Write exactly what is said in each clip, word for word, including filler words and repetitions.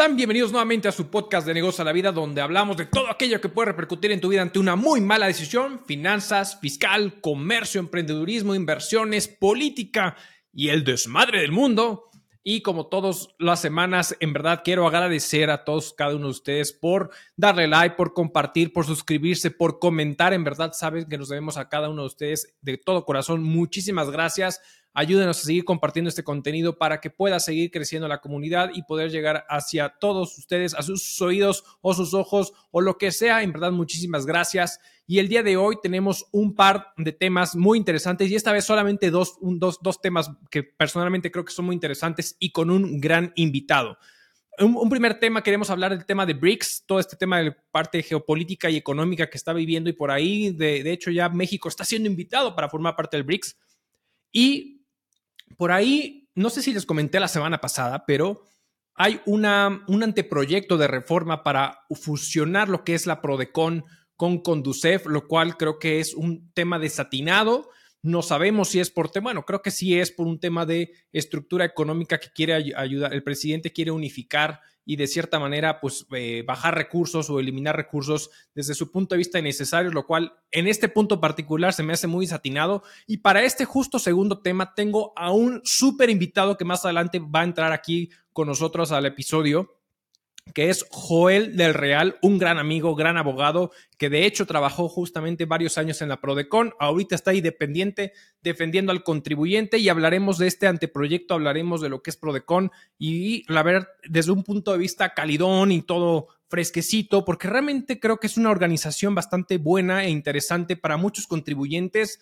están? Bienvenidos nuevamente a su podcast de Negocio a la Vida, donde hablamos de todo aquello que puede repercutir en tu vida ante una muy mala decisión: finanzas, fiscal, comercio, emprendedurismo, inversiones, política y el desmadre del mundo. Y como todas las semanas, en verdad quiero agradecer a todos, cada uno de ustedes, por darle like, por compartir, por suscribirse, por comentar. En verdad saben que nos debemos a cada uno de ustedes de todo corazón. Muchísimas gracias. Ayúdenos a seguir compartiendo este contenido para que pueda seguir creciendo la comunidad y poder llegar hacia todos ustedes, a sus oídos o sus ojos o lo que sea. En verdad, muchísimas gracias. Y el día de hoy tenemos un par de temas muy interesantes y esta vez solamente dos, un, dos, dos temas que personalmente creo que son muy interesantes y con un gran invitado. Un, un primer tema, queremos hablar del tema de BRICS, todo este tema de la parte geopolítica y económica que está viviendo y por ahí, de, de hecho ya México está siendo invitado para formar parte del BRICS. Y por ahí, no sé si les comenté la semana pasada, pero hay una, un anteproyecto de reforma para fusionar lo que es la PRODECON con CONDUSEF, lo cual creo que es un tema desatinado. No sabemos si es por tema, bueno, creo que sí es por un tema de estructura económica que quiere ayudar. El presidente quiere unificar y de cierta manera pues eh, bajar recursos o eliminar recursos desde su punto de vista innecesarios, lo cual en este punto particular se me hace muy desatinado. Y para este justo segundo tema tengo a un súper invitado que más adelante va a entrar aquí con nosotros al episodio, que es Joel del Real, un gran amigo, gran abogado, que de hecho trabajó justamente varios años en la PRODECON, ahorita está independiente defendiendo al contribuyente y hablaremos de este anteproyecto, hablaremos de lo que es PRODECON y la verdad desde un punto de vista calidón y todo fresquecito, porque realmente creo que es una organización bastante buena e interesante para muchos contribuyentes.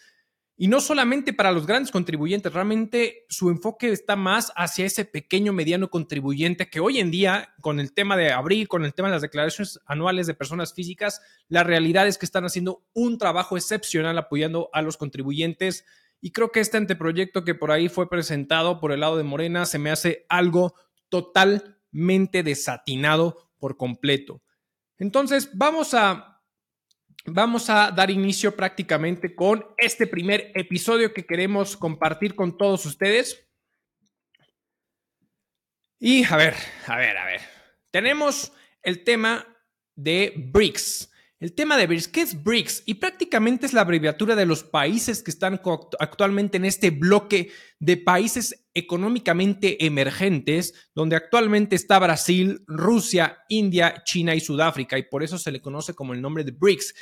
Y no solamente para los grandes contribuyentes, realmente su enfoque está más hacia ese pequeño, mediano contribuyente que hoy en día, con el tema de abril, con el tema de las declaraciones anuales de personas físicas, la realidad es que están haciendo un trabajo excepcional apoyando a los contribuyentes. Y creo que este anteproyecto que por ahí fue presentado por el lado de Morena se me hace algo totalmente desatinado por completo. Entonces, vamos a... Vamos a dar inicio prácticamente con este primer episodio que queremos compartir con todos ustedes. Y a ver, a ver, a ver. Tenemos el tema de BRICS. El tema de BRICS, ¿qué es BRICS? Y prácticamente es la abreviatura de los países que están actualmente en este bloque de países económicamente emergentes, donde actualmente está Brasil, Rusia, India, China y Sudáfrica, y por eso se le conoce como el nombre de BRICS.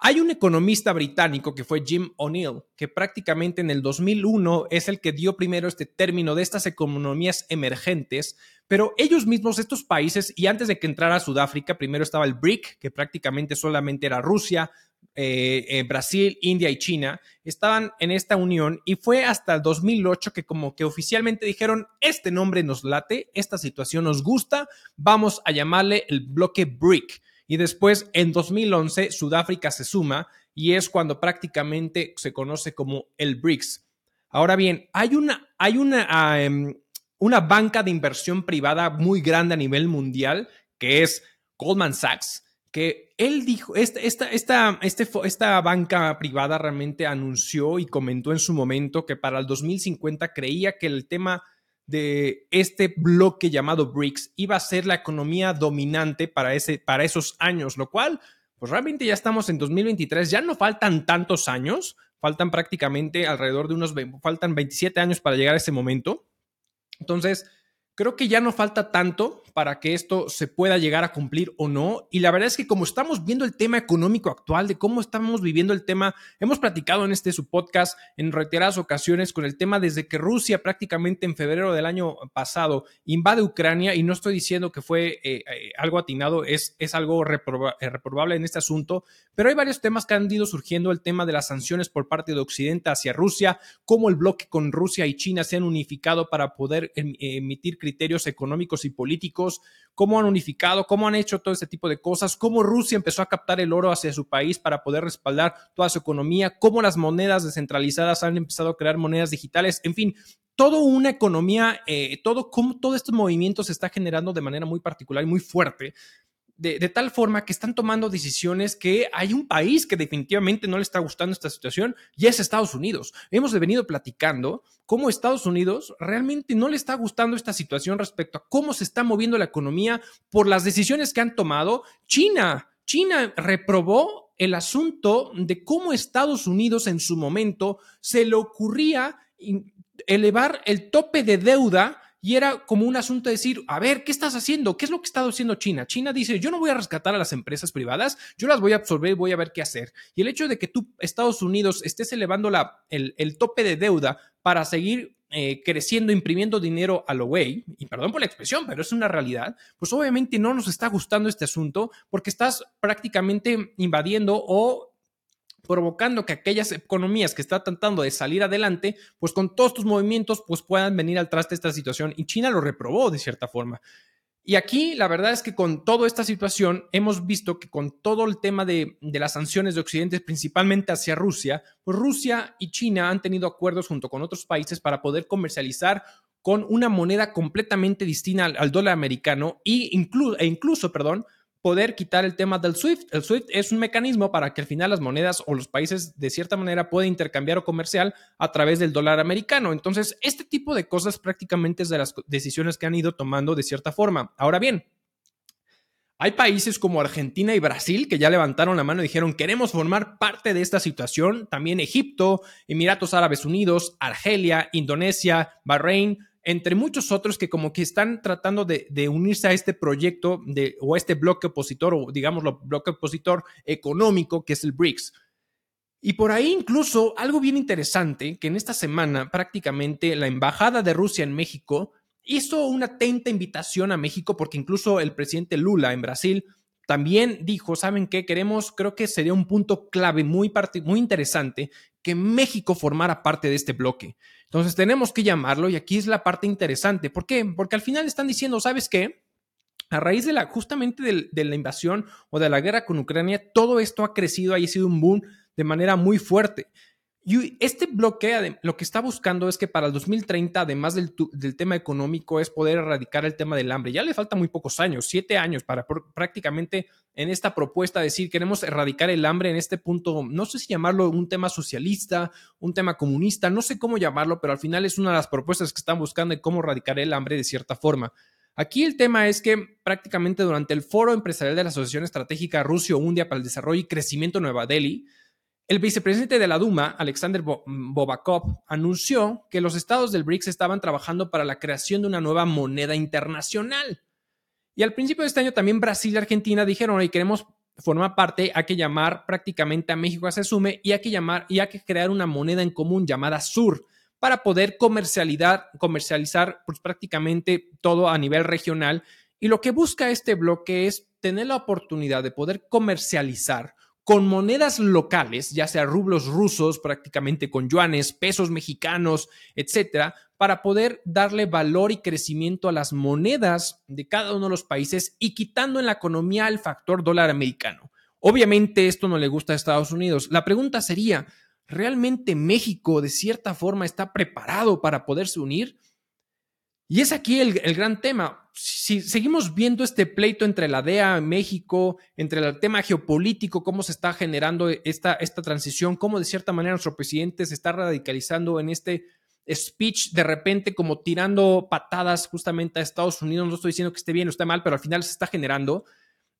Hay un economista británico que fue Jim O'Neill, que prácticamente en el dos mil uno es el que dio primero este término de estas economías emergentes, pero ellos mismos, estos países, y antes de que entrara Sudáfrica, primero estaba el BRIC, que prácticamente solamente era Rusia, eh, eh, Brasil, India y China, estaban en esta unión y fue hasta el dos mil ocho que como que oficialmente dijeron, este nombre nos late, esta situación nos gusta, vamos a llamarle el bloque BRIC. Y después, en dos mil once, Sudáfrica se suma y es cuando prácticamente se conoce como el BRICS. Ahora bien, hay una, hay una, um, una banca de inversión privada muy grande a nivel mundial, que es Goldman Sachs, que él dijo, esta, esta, esta, este, esta banca privada realmente anunció y comentó en su momento que para el dos mil cincuenta creía que el tema de este bloque llamado BRICS iba a ser la economía dominante para, ese, para esos años, lo cual, pues realmente ya estamos en dos mil veintitrés, ya no faltan tantos años, faltan prácticamente alrededor de unos, faltan veintisiete años para llegar a ese momento. Entonces, creo que ya no falta tanto para que esto se pueda llegar a cumplir o no. Y la verdad es que como estamos viendo el tema económico actual, de cómo estamos viviendo el tema, hemos platicado en este su podcast en reiteradas ocasiones con el tema desde que Rusia prácticamente en febrero del año pasado invade Ucrania, y no estoy diciendo que fue eh, eh, algo atinado, es, es algo reproba- reprobable en este asunto, pero hay varios temas que han ido surgiendo, el tema de las sanciones por parte de Occidente hacia Rusia, cómo el bloque con Rusia y China se han unificado para poder em- emitir criterios económicos y políticos, cómo han unificado, cómo han hecho todo este tipo de cosas, cómo Rusia empezó a captar el oro hacia su país para poder respaldar toda su economía, cómo las monedas descentralizadas han empezado a crear monedas digitales, en fin, toda una economía, eh, todo, cómo todo este movimiento se está generando de manera muy particular y muy fuerte. de, de tal forma que están tomando decisiones que hay un país que definitivamente no le está gustando esta situación y es Estados Unidos. Hemos venido platicando cómo Estados Unidos realmente no le está gustando esta situación respecto a cómo se está moviendo la economía por las decisiones que han tomado. China, China reprobó el asunto de cómo Estados Unidos en su momento se le ocurría elevar el tope de deuda. Y era como un asunto de decir, a ver, ¿qué estás haciendo? ¿Qué es lo que está haciendo China? China dice, yo no voy a rescatar a las empresas privadas, yo las voy a absorber y voy a ver qué hacer. Y el hecho de que tú, Estados Unidos, estés elevando la, el, el tope de deuda para seguir eh, creciendo, imprimiendo dinero a lo güey, y perdón por la expresión, pero es una realidad, pues obviamente no nos está gustando este asunto porque estás prácticamente invadiendo o provocando que aquellas economías que están tratando de salir adelante, pues con todos tus movimientos, pues puedan venir al traste de esta situación. Y China lo reprobó de cierta forma. Y aquí la verdad es que con toda esta situación hemos visto que con todo el tema de, de las sanciones de Occidente, principalmente hacia Rusia, pues Rusia y China han tenido acuerdos junto con otros países para poder comercializar con una moneda completamente distinta al, al dólar americano e incluso, e incluso, perdón, poder quitar el tema del SWIFT. El SWIFT es un mecanismo para que al final las monedas o los países de cierta manera puedan intercambiar o comercial a través del dólar americano. Entonces, este tipo de cosas prácticamente es de las decisiones que han ido tomando de cierta forma. Ahora bien, hay países como Argentina y Brasil que ya levantaron la mano y dijeron queremos formar parte de esta situación. También Egipto, Emiratos Árabes Unidos, Argelia, Indonesia, Bahrein, entre muchos otros que como que están tratando de, de unirse a este proyecto de, o a este bloque opositor o digámoslo bloque opositor económico que es el BRICS. Y por ahí incluso algo bien interesante que en esta semana prácticamente la Embajada de Rusia en México hizo una atenta invitación a México porque incluso el presidente Lula en Brasil también dijo, ¿saben qué? Queremos, creo que sería un punto clave muy, part- muy interesante que México formara parte de este bloque. Entonces tenemos que llamarlo y aquí es la parte interesante. ¿Por qué? Porque al final están diciendo, ¿sabes qué? A raíz de la justamente de, de la invasión o de la guerra con Ucrania, todo esto ha crecido, ha sido un boom de manera muy fuerte. Y este bloque lo que está buscando es que para el dos mil treinta, además del, del tema económico, es poder erradicar el tema del hambre. Ya le faltan muy pocos años, siete años, para por, prácticamente en esta propuesta decir queremos erradicar el hambre en este punto. No sé si llamarlo un tema socialista, un tema comunista, no sé cómo llamarlo, pero al final es una de las propuestas que están buscando de cómo erradicar el hambre de cierta forma. Aquí el tema es que prácticamente durante el Foro Empresarial de la Asociación Estratégica Rusia-India para el Desarrollo y Crecimiento Nueva Delhi, el vicepresidente de la Duma, Alexander Bobakov, anunció que los estados del BRICS estaban trabajando para la creación de una nueva moneda internacional. Y al principio de este año también Brasil y Argentina dijeron, oye, queremos formar parte, hay que llamar prácticamente a México a se sume y hay que llamar y hay que crear una moneda en común llamada SUR para poder comercializar, comercializar pues, prácticamente todo a nivel regional. Y lo que busca este bloque es tener la oportunidad de poder comercializar con monedas locales, ya sea rublos rusos, prácticamente con yuanes, pesos mexicanos, etcétera, para poder darle valor y crecimiento a las monedas de cada uno de los países y quitando en la economía el factor dólar americano. Obviamente esto no le gusta a Estados Unidos. La pregunta sería, ¿realmente México de cierta forma está preparado para poderse unir? Y es aquí el, el gran tema. Si seguimos viendo este pleito entre la D E A en México, entre el tema geopolítico, cómo se está generando esta, esta transición, cómo de cierta manera nuestro presidente se está radicalizando en este speech, de repente como tirando patadas justamente a Estados Unidos. No estoy diciendo que esté bien o esté mal, pero al final se está generando.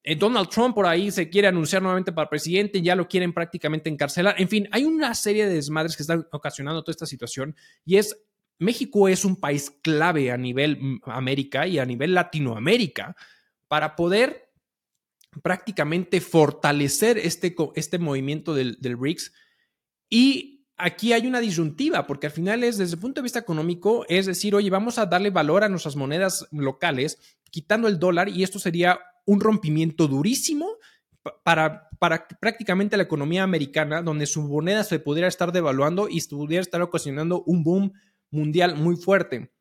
Eh, Donald Trump por ahí se quiere anunciar nuevamente para presidente, ya lo quieren prácticamente encarcelar. En fin, hay una serie de desmadres que están ocasionando toda esta situación y es México es un país clave a nivel América y a nivel Latinoamérica para poder prácticamente fortalecer este, este movimiento del, del BRICS. Y aquí hay una disyuntiva porque al final es desde el punto de vista económico, es decir, oye, vamos a darle valor a nuestras monedas locales quitando el dólar y esto sería un rompimiento durísimo Para, para prácticamente la economía americana donde su moneda se pudiera estar devaluando y pudiera estar ocasionando un boom mundial muy fuerte.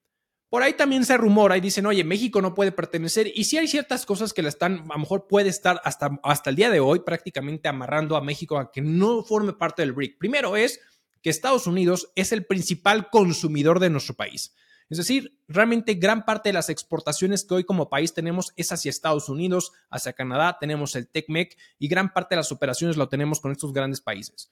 Por ahí también se rumora y dicen, oye, México no puede pertenecer y sí hay ciertas cosas que la están, a lo mejor puede estar hasta, hasta el día de hoy prácticamente amarrando a México a que no forme parte del BRIC. Primero es que Estados Unidos es el principal consumidor de nuestro país. Es decir, realmente gran parte de las exportaciones que hoy como país tenemos es hacia Estados Unidos, hacia Canadá, tenemos el T-M E C y gran parte de las operaciones lo tenemos con estos grandes países.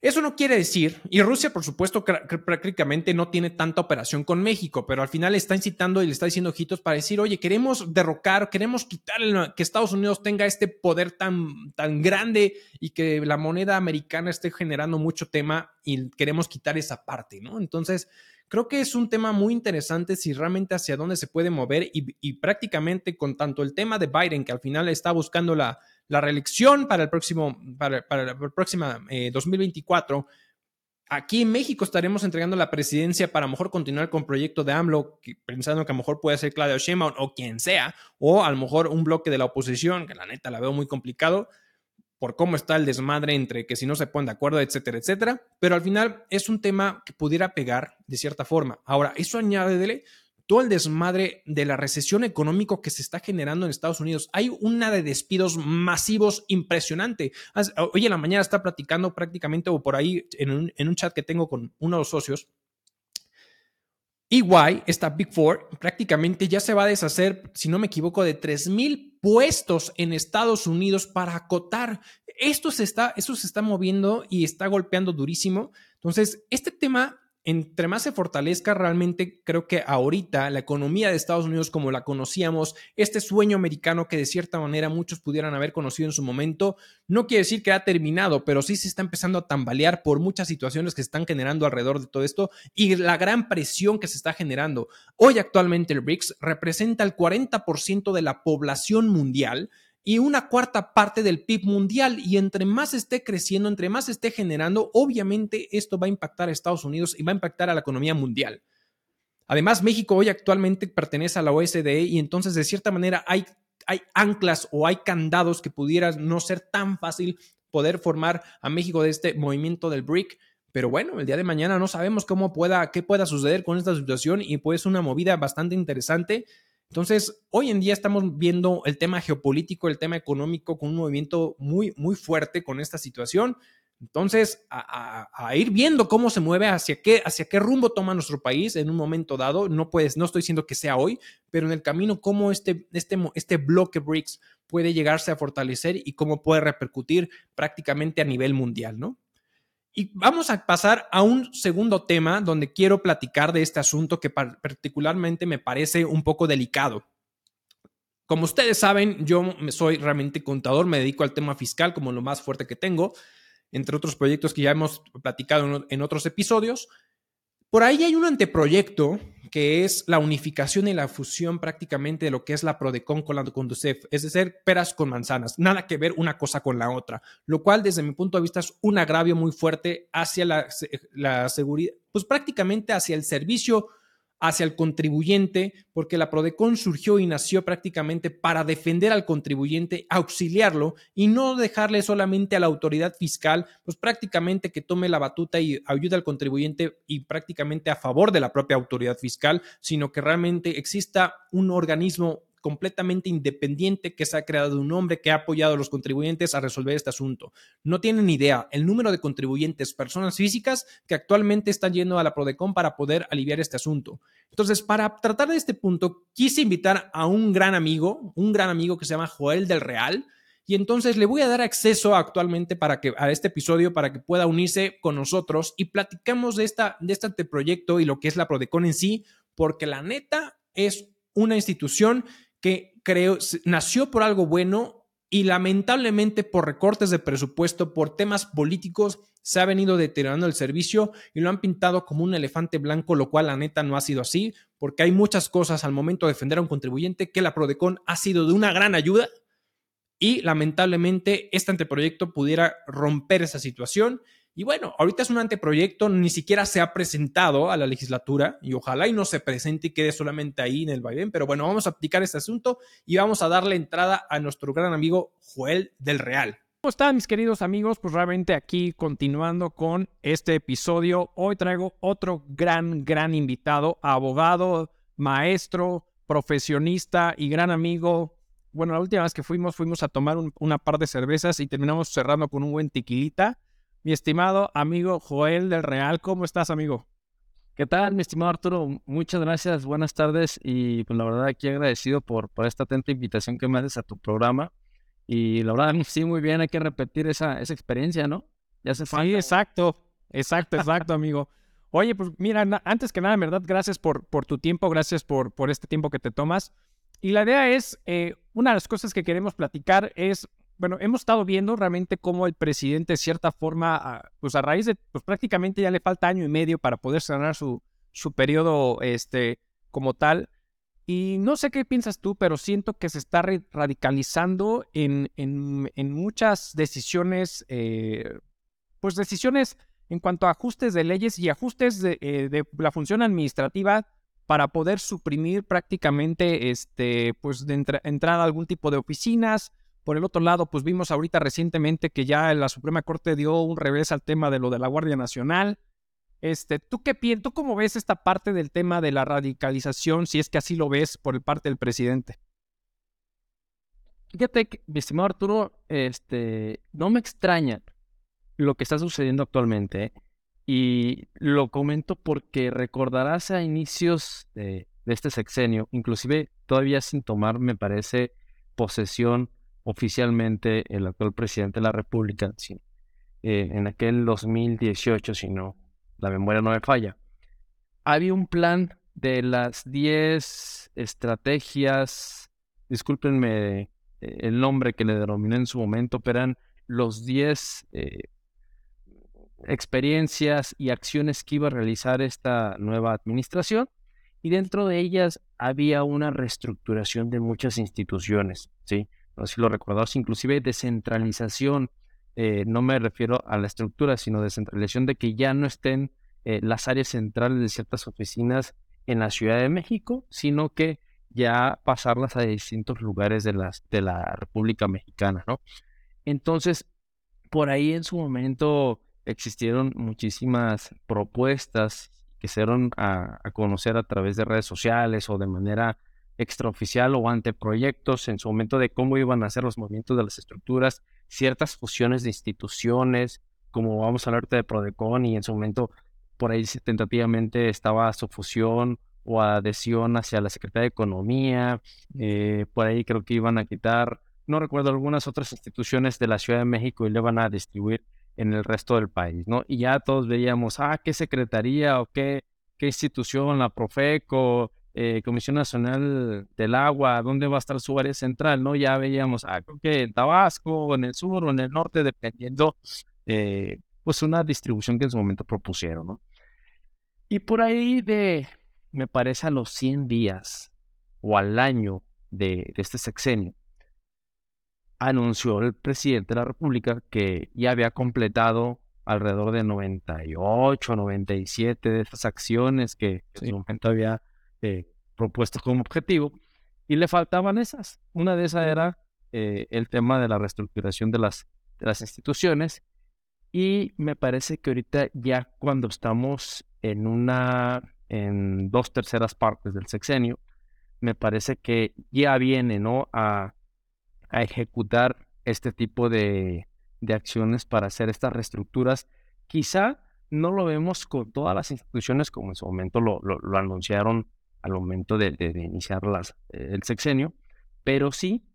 Eso no quiere decir, y Rusia por supuesto prácticamente no tiene tanta operación con México, pero al final le está incitando y le está diciendo ojitos para decir, oye, queremos derrocar, queremos quitar que Estados Unidos tenga este poder tan, tan grande y que la moneda americana esté generando mucho tema y queremos quitar esa parte, ¿no? Entonces, creo que es un tema muy interesante si realmente hacia dónde se puede mover y, y prácticamente con tanto el tema de Biden, que al final está buscando la... la reelección para el próximo, para, para la próxima eh, dos mil veinticuatro, aquí en México estaremos entregando la presidencia para a lo mejor continuar con el proyecto de AMLO, que, pensando que a lo mejor puede ser Claudia Sheinbaum o quien sea, o a lo mejor un bloque de la oposición, que la neta la veo muy complicado por cómo está el desmadre entre que si no se ponen de acuerdo, etcétera, etcétera. Pero al final es un tema que pudiera pegar de cierta forma. Ahora, eso añádele todo el desmadre de la recesión económica que se está generando en Estados Unidos. Hay una de despidos masivos impresionante. Hoy en la mañana está platicando prácticamente, o por ahí en un, en un chat que tengo con uno de los socios, E Y, esta Big Four, prácticamente ya se va a deshacer, si no me equivoco, de tres mil puestos en Estados Unidos para acotar. Esto se está, esto se está moviendo y está golpeando durísimo. Entonces, este tema... entre más se fortalezca, realmente creo que ahorita la economía de Estados Unidos como la conocíamos, este sueño americano que de cierta manera muchos pudieran haber conocido en su momento, no quiere decir que ha terminado, pero sí se está empezando a tambalear por muchas situaciones que se están generando alrededor de todo esto y la gran presión que se está generando. Hoy actualmente el BRICS representa el cuarenta por ciento de la población mundial y una cuarta parte del P I B mundial, y entre más esté creciendo, entre más esté generando, obviamente esto va a impactar a Estados Unidos y va a impactar a la economía mundial. Además, México hoy actualmente pertenece a la O S D E y entonces de cierta manera hay, hay anclas o hay candados que pudiera no ser tan fácil poder formar a México de este movimiento del BRIC. Pero bueno, el día de mañana no sabemos cómo pueda, qué pueda suceder con esta situación y pues una movida bastante interesante. Entonces, hoy en día estamos viendo el tema geopolítico, el tema económico con un movimiento muy, muy fuerte con esta situación. Entonces, a, a, a ir viendo cómo se mueve, hacia qué, hacia qué rumbo toma nuestro país en un momento dado. No, puedes, no estoy diciendo que sea hoy, pero en el camino cómo este, este, este bloque BRICS puede llegarse a fortalecer y cómo puede repercutir prácticamente a nivel mundial, ¿no? Y vamos a pasar a un segundo tema donde quiero platicar de este asunto que particularmente me parece un poco delicado. Como ustedes saben, yo soy realmente contador, me dedico al tema fiscal como lo más fuerte que tengo, entre otros proyectos que ya hemos platicado en otros episodios. Por ahí hay un anteproyecto que es la unificación y la fusión prácticamente de lo que es la PRODECON con la CONDUSEF, es decir, peras con manzanas, nada que ver una cosa con la otra, lo cual desde mi punto de vista es un agravio muy fuerte hacia la, la seguridad, pues prácticamente hacia el servicio, hacia el contribuyente, porque la PRODECON surgió y nació prácticamente para defender al contribuyente, auxiliarlo y no dejarle solamente a la autoridad fiscal, pues prácticamente que tome la batuta y ayude al contribuyente y prácticamente a favor de la propia autoridad fiscal, sino que realmente exista un organismo completamente independiente que se ha creado un hombre que ha apoyado a los contribuyentes a resolver este asunto. No tienen idea el número de contribuyentes, personas físicas que actualmente están yendo a la PRODECON para poder aliviar este asunto. Entonces, para tratar de este punto, quise invitar a un gran amigo, un gran amigo que se llama Joel del Real, y entonces le voy a dar acceso actualmente para que, a este episodio para que pueda unirse con nosotros y platicamos de, esta, de este anteproyecto y lo que es la PRODECON en sí, porque la neta es una institución que creo, nació por algo bueno y lamentablemente por recortes de presupuesto, por temas políticos, se ha venido deteriorando el servicio y lo han pintado como un elefante blanco, lo cual la neta no ha sido así, porque hay muchas cosas al momento de defender a un contribuyente que la PRODECON ha sido de una gran ayuda y lamentablemente este anteproyecto pudiera romper esa situación. Y bueno, ahorita es un anteproyecto, ni siquiera se ha presentado a la legislatura y ojalá y no se presente y quede solamente ahí en el vaivén. Pero bueno, vamos a aplicar este asunto y vamos a darle entrada a nuestro gran amigo Joel del Real. ¿Cómo están mis queridos amigos? Pues realmente aquí continuando con este episodio, hoy traigo otro gran, gran invitado, abogado, maestro, profesionista y gran amigo. Bueno, la última vez que fuimos, fuimos a tomar un, una par de cervezas y terminamos cerrando con un buen tequilita. Mi estimado amigo Joel del Real, ¿cómo estás, amigo? ¿Qué tal, mi estimado Arturo? Muchas gracias, buenas tardes y pues la verdad aquí agradecido por, por esta atenta invitación que me haces a tu programa. Y la verdad, sí, muy bien, hay que repetir esa, esa experiencia, ¿no? Ya se falta. Sí, exacto, exacto, exacto, amigo. Oye, pues mira, na, antes que nada, en verdad, gracias por, por tu tiempo, gracias por, por este tiempo que te tomas. Y la idea es, eh, una de las cosas que queremos platicar es, bueno, hemos estado viendo realmente cómo el presidente, de cierta forma, pues a raíz de, pues prácticamente ya le falta año y medio para poder cerrar su, su periodo este, como tal. Y no sé qué piensas tú, pero siento que se está radicalizando en, en, en muchas decisiones, eh, pues decisiones en cuanto a ajustes de leyes y ajustes de, eh, de la función administrativa para poder suprimir prácticamente, este, pues de entra- entrar a algún tipo de oficinas. Por el otro lado, pues vimos ahorita recientemente que ya la Suprema Corte dio un revés al tema de lo de la Guardia Nacional. Este, ¿tú qué piensas? ¿Tú cómo ves esta parte del tema de la radicalización, si es que así lo ves por el parte del presidente? Fíjate, mi estimado Arturo, este, no me extraña lo que está sucediendo actualmente, ¿eh? Y lo comento porque recordarás a inicios de, de este sexenio, inclusive todavía sin tomar, me parece, posesión oficialmente el actual presidente de la República, sí, eh, en aquel dos mil dieciocho, si no, la memoria no me falla. Había un plan de las diez estrategias, discúlpenme el nombre que le denominé en su momento, pero eran los diez eh, experiencias y acciones que iba a realizar esta nueva administración, y dentro de ellas había una reestructuración de muchas instituciones, ¿sí? No sé si lo recordás, inclusive descentralización, eh, no me refiero a la estructura, sino descentralización de que ya no estén eh, las áreas centrales de ciertas oficinas en la Ciudad de México, sino que ya pasarlas a distintos lugares de, las, de la República Mexicana, ¿no? Entonces, por ahí en su momento existieron muchísimas propuestas que se dieron a, a conocer a través de redes sociales o de manera extraoficial o anteproyectos en su momento de cómo iban a ser los movimientos de las estructuras, ciertas fusiones de instituciones, como vamos a hablar ahorita de PRODECON, y en su momento por ahí tentativamente estaba su fusión o adhesión hacia la Secretaría de Economía, eh, por ahí creo que iban a quitar, no recuerdo, algunas otras instituciones de la Ciudad de México y le van a distribuir en el resto del país, ¿no? Y ya todos veíamos, ah, qué secretaría o qué, qué institución, la Profeco, Eh, Comisión Nacional del Agua, ¿dónde va a estar su área central? ¿No? Ya veíamos, ah, creo que en Tabasco, en el sur o en el norte, dependiendo, eh, pues una distribución que en su momento propusieron, ¿no? Y por ahí de, me parece, a los cien días o al año de, de este sexenio, anunció el presidente de la República que ya había completado alrededor de noventa y ocho, noventa y siete de estas acciones que en sí. su momento había Eh, propuestos como objetivo, y le faltaban esas. Una de esas era eh, el tema de la reestructuración de las, de las instituciones, y me parece que ahorita ya cuando estamos en una en dos terceras partes del sexenio, me parece que ya viene, ¿no?, a, a ejecutar este tipo de, de acciones para hacer estas reestructuras. Quizá no lo vemos con todas las instituciones como en su momento lo, lo, lo anunciaron al momento de, de, de iniciar las, eh, el sexenio, pero sí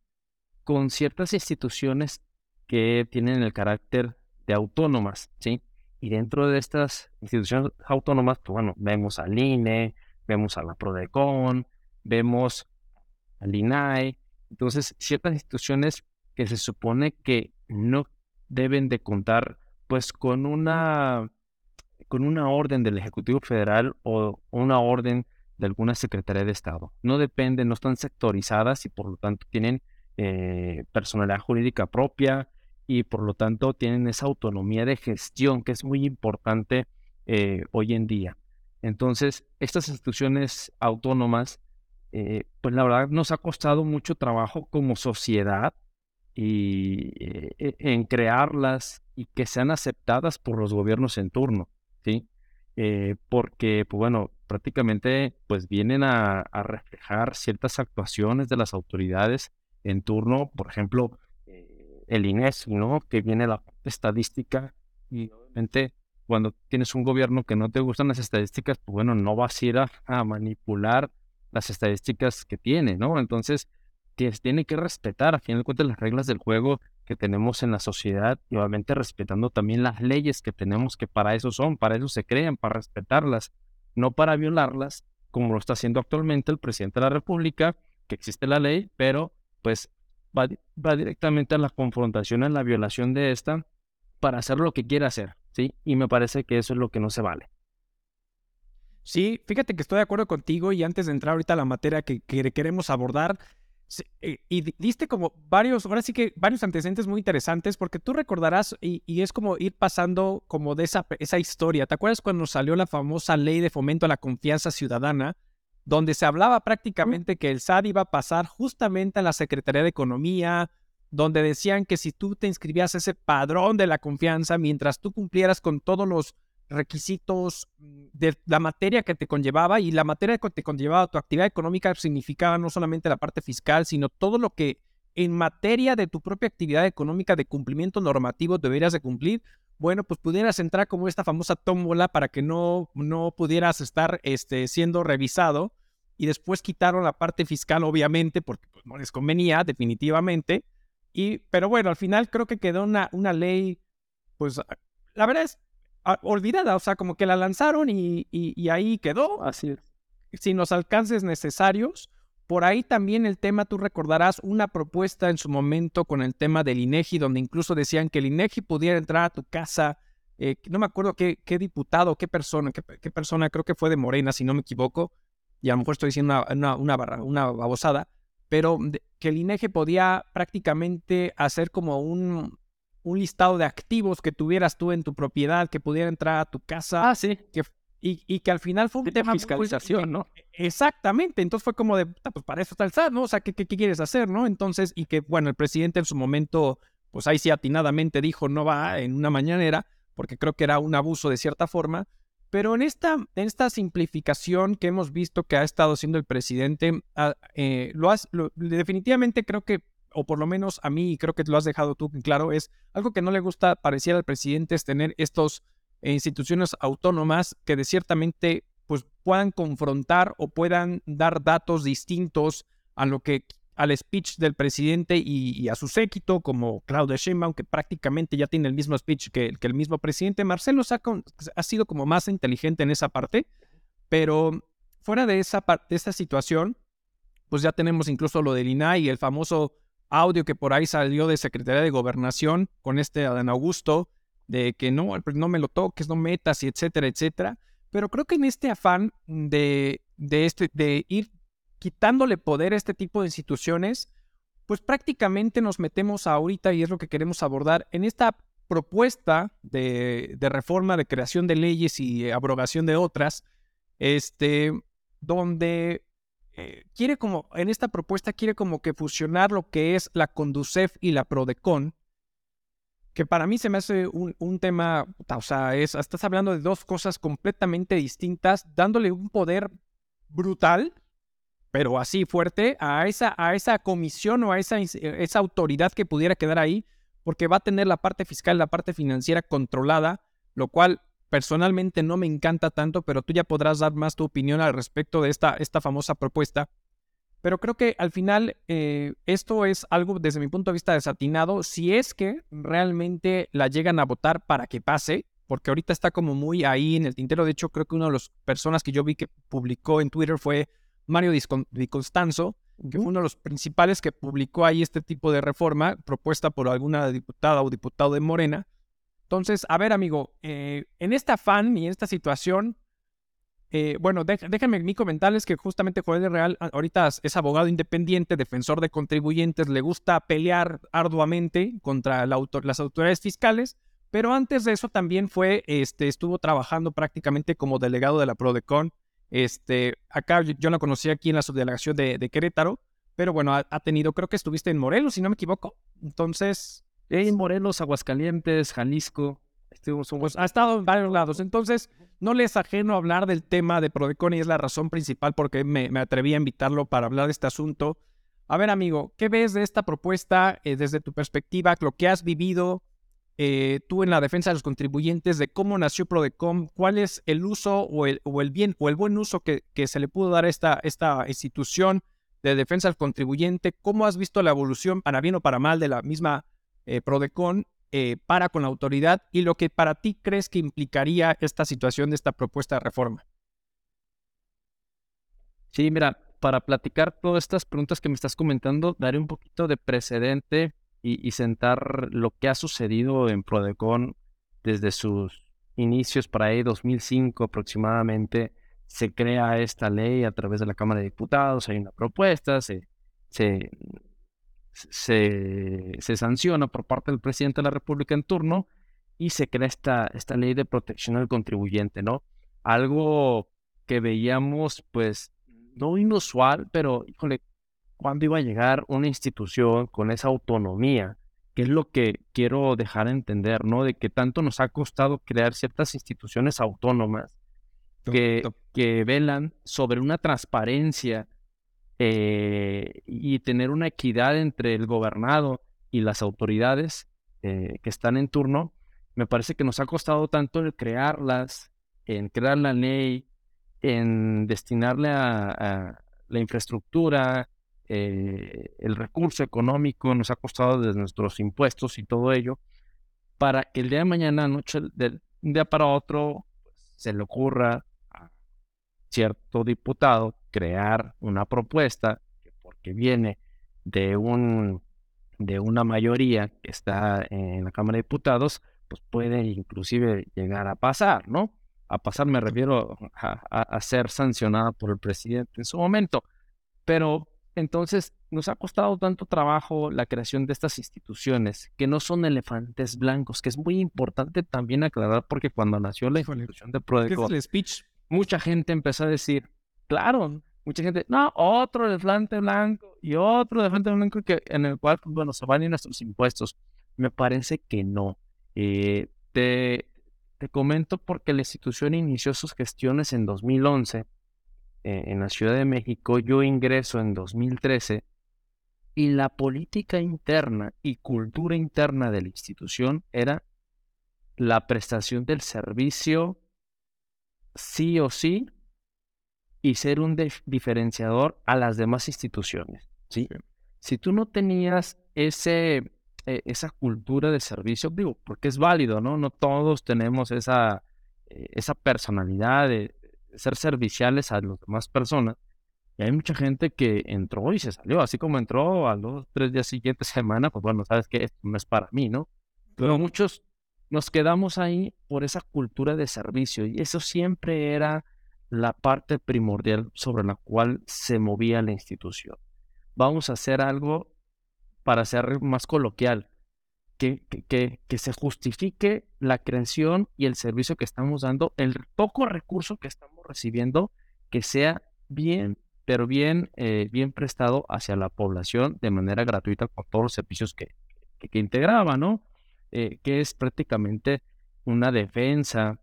con ciertas instituciones que tienen el carácter de autónomas, ¿sí? Y dentro de estas instituciones autónomas, pues bueno, vemos al I N E, vemos a la PRODECON, vemos al I N A I, entonces ciertas instituciones que se supone que no deben de contar pues con una, con una orden del Ejecutivo Federal o una orden de alguna Secretaría de Estado. No dependen, no están sectorizadas y por lo tanto tienen eh, personalidad jurídica propia y por lo tanto tienen esa autonomía de gestión que es muy importante eh, hoy en día. Entonces, estas instituciones autónomas, eh, pues la verdad nos ha costado mucho trabajo como sociedad y eh, en crearlas y que sean aceptadas por los gobiernos en turno, ¿sí? Eh, porque, pues bueno, prácticamente pues vienen a, a reflejar ciertas actuaciones de las autoridades en turno, por ejemplo, eh, el I N E G I, ¿no?, que viene la parte estadística y obviamente cuando tienes un gobierno que no te gustan las estadísticas, pues bueno, no vas a ir a, a manipular las estadísticas que tiene, ¿no? Entonces, tienes, tiene que respetar, a fin de cuentas, las reglas del juego que tenemos en la sociedad y obviamente respetando también las leyes que tenemos, que para eso son, para eso se crean, para respetarlas, no para violarlas, como lo está haciendo actualmente el presidente de la República, que existe la ley, pero pues va, va directamente a la confrontación, a la violación de esta, para hacer lo que quiere hacer, ¿sí? Y me parece que eso es lo que no se vale. Sí, fíjate que estoy de acuerdo contigo, y antes de entrar ahorita a la materia que, que queremos abordar, y diste como varios, ahora sí que varios antecedentes muy interesantes, porque tú recordarás, y, y es como ir pasando como de esa, esa historia. ¿Te acuerdas cuando salió la famosa ley de fomento a la confianza ciudadana, donde se hablaba prácticamente que el S A T iba a pasar justamente a la Secretaría de Economía, donde decían que si tú te inscribías a ese padrón de la confianza, mientras tú cumplieras con todos los requisitos de la materia que te conllevaba, y la materia que te conllevaba tu actividad económica significaba no solamente la parte fiscal, sino todo lo que en materia de tu propia actividad económica de cumplimiento normativo deberías de cumplir. Bueno, pues pudieras entrar como esta famosa tómbola para que no, no pudieras estar este, siendo revisado, y después quitaron la parte fiscal, obviamente, porque pues, no les convenía definitivamente, y, pero bueno, al final creo que quedó una, una ley, pues la verdad es olvidada, o sea, como que la lanzaron y, y, y ahí quedó. Así es. Sin los alcances necesarios. Por ahí también el tema, tú recordarás una propuesta en su momento con el tema del INEGI, donde incluso decían que el INEGI pudiera entrar a tu casa. Eh, no me acuerdo qué, qué diputado, qué persona, qué, qué persona, creo que fue de Morena, si no me equivoco, y a lo mejor estoy diciendo una, una, una, barra, una babosada, pero de, que el INEGI podía prácticamente hacer como un... un listado de activos que tuvieras tú en tu propiedad, que pudiera entrar a tu casa. Ah, sí. Que, y, y que al final fue un de tema... fiscalización, muy, ¿no? Exactamente. Entonces fue como de, pues para eso está el S A T, ¿no? O sea, ¿qué, qué, ¿qué quieres hacer, no? Entonces, y que, bueno, el presidente en su momento, pues ahí sí atinadamente dijo, no va en una mañanera, porque creo que era un abuso de cierta forma. Pero en esta, en esta simplificación que hemos visto que ha estado haciendo el presidente, eh, lo, has, lo definitivamente creo que, o por lo menos a mí, creo que lo has dejado tú claro, es algo que no le gusta pareciera al presidente, es tener estas eh, instituciones autónomas que de ciertamente pues, puedan confrontar o puedan dar datos distintos a lo que, al speech del presidente y, y a su séquito, como Claudia Sheinbaum, que prácticamente ya tiene el mismo speech que, que el mismo presidente. Marcelo Sacco ha sido como más inteligente en esa parte, pero fuera de esa, de esa situación, pues ya tenemos incluso lo del I N A I y el famoso audio que por ahí salió de Secretaría de Gobernación con este Adán Augusto, de que no, no me lo toques, no metas, y etcétera, etcétera. Pero creo que en este afán de, de, este, de ir quitándole poder a este tipo de instituciones, pues prácticamente nos metemos ahorita, y es lo que queremos abordar, en esta propuesta de, de reforma, de creación de leyes y abrogación de otras, este, donde... Eh, quiere como, en esta propuesta quiere como que fusionar lo que es la CONDUSEF y la PRODECON, que para mí se me hace un, un tema, o sea, es, estás hablando de dos cosas completamente distintas, dándole un poder brutal, pero así fuerte, a esa, a esa comisión o a esa, esa autoridad que pudiera quedar ahí, porque va a tener la parte fiscal, la parte financiera controlada, lo cual... personalmente no me encanta tanto, pero tú ya podrás dar más tu opinión al respecto de esta, esta famosa propuesta. Pero creo que al final eh, esto es algo desde mi punto de vista desatinado, si es que realmente la llegan a votar para que pase, porque ahorita está como muy ahí en el tintero. De hecho, creo que una de las personas que yo vi que publicó en Twitter fue Mario Di Constanzo, que fue uno de los principales que publicó ahí este tipo de reforma propuesta por alguna diputada o diputado de Morena. Entonces, a ver, amigo, eh, en este afán y en esta situación, eh, bueno, de, déjenme mi comentarles que justamente Joel del Real ahorita es abogado independiente, defensor de contribuyentes, le gusta pelear arduamente contra la autor- las autoridades fiscales, pero antes de eso también fue, este, estuvo trabajando prácticamente como delegado de la PRODECON. Este, acá yo, yo la conocí aquí en la subdelegación de, de Querétaro, pero bueno, ha, ha tenido, creo que estuviste en Morelos, si no me equivoco, entonces... En Morelos, Aguascalientes, Jalisco, estuvimos un... ha estado en varios lados. Entonces, no le es ajeno hablar del tema de PRODECON y es la razón principal porque me, me atreví a invitarlo para hablar de este asunto. A ver, amigo, ¿qué ves de esta propuesta eh, desde tu perspectiva, lo que has vivido? eh, tú en la defensa de los contribuyentes de cómo nació PRODECON, cuál es el uso o el, o el bien o el buen uso que, que se le pudo dar a esta, esta institución de defensa al contribuyente, cómo has visto la evolución para bien o para mal de la misma eh, PRODECON eh, para con la autoridad y lo que para ti crees que implicaría esta situación de esta propuesta de reforma. Sí, mira, para platicar todas estas preguntas que me estás comentando, daré un poquito de precedente y, y sentar lo que ha sucedido en PRODECON desde sus inicios, para ahí dos mil cinco aproximadamente. Se crea esta ley a través de la Cámara de Diputados, hay una propuesta, se, se, se, se sanciona por parte del presidente de la República en turno y se crea esta, esta ley de protección al contribuyente, ¿no? Algo que veíamos, pues, no inusual, pero, híjole, ¿cuándo iba a llegar una institución con esa autonomía? Que es lo que quiero dejar entender, ¿no? De que tanto nos ha costado crear ciertas instituciones autónomas que, que velan sobre una transparencia eh, y tener una equidad entre el gobernado y las autoridades eh, que están en turno. Me parece que nos ha costado tanto el crearlas, en crear la ley, en destinarle a, a la infraestructura, eh, el recurso económico, nos ha costado desde nuestros impuestos y todo ello, para que el día de mañana, noche, de un día para otro, se le ocurra a cierto diputado crear una propuesta que porque viene de, un, de una mayoría que está en la Cámara de Diputados, pues puede inclusive llegar a pasar, ¿no? A pasar me refiero a, a, a ser sancionada por el presidente en su momento. Pero entonces nos ha costado tanto trabajo la creación de estas instituciones que no son elefantes blancos, que es muy importante también aclarar, porque cuando nació la institución de PRODECON, ¿qué es el speech? Mucha gente empezó a decir, claro, mucha gente, no, otro elefante blanco y otro elefante blanco que, en el cual, bueno, se van a ir nuestros impuestos. Me parece que no. Eh, te... Te comento porque la institución inició sus gestiones en dos mil once eh, en la Ciudad de México. Yo ingreso en dos mil trece y la política interna y cultura interna de la institución era la prestación del servicio sí o sí y ser un diferenciador a las demás instituciones, ¿sí? Sí. Si tú no tenías ese... esa cultura de servicio, digo, porque es válido, ¿no? No todos tenemos esa, esa personalidad de ser serviciales a las demás personas. Y hay mucha gente que entró y se salió, así como entró a los tres días siguientes semana, pues bueno, sabes que esto no es para mí, ¿no? Pero muchos nos quedamos ahí por esa cultura de servicio y eso siempre era la parte primordial sobre la cual se movía la institución. Vamos a hacer algo, para ser más coloquial, que, que, que, que se justifique la creación y el servicio que estamos dando, el poco recurso que estamos recibiendo, que sea bien, pero bien, eh, bien prestado hacia la población de manera gratuita con todos los servicios que, que, que integraba, ¿no? Eh, que es prácticamente una defensa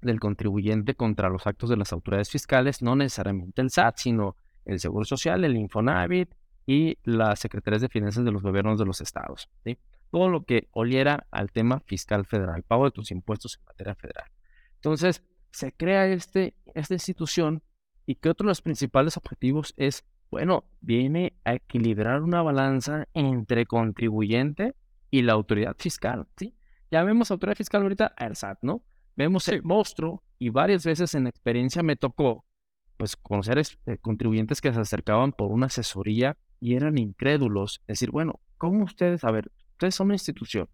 del contribuyente contra los actos de las autoridades fiscales, no necesariamente el S A T, sino el Seguro Social, el Infonavit, y las secretarías de finanzas de los gobiernos de los estados, ¿sí? Todo lo que oliera al tema fiscal federal, pago de tus impuestos en materia federal. Entonces, se crea este, esta institución y que otro de los principales objetivos es, bueno, viene a equilibrar una balanza entre contribuyente y la autoridad fiscal, ¿sí? Ya vemos autoridad fiscal ahorita al S A T, ¿no? Vemos sí. El monstruo y varias veces en experiencia me tocó, pues, conocer eh, contribuyentes que se acercaban por una asesoría y eran incrédulos, decir, bueno, ¿cómo ustedes? A ver, ustedes son una institución.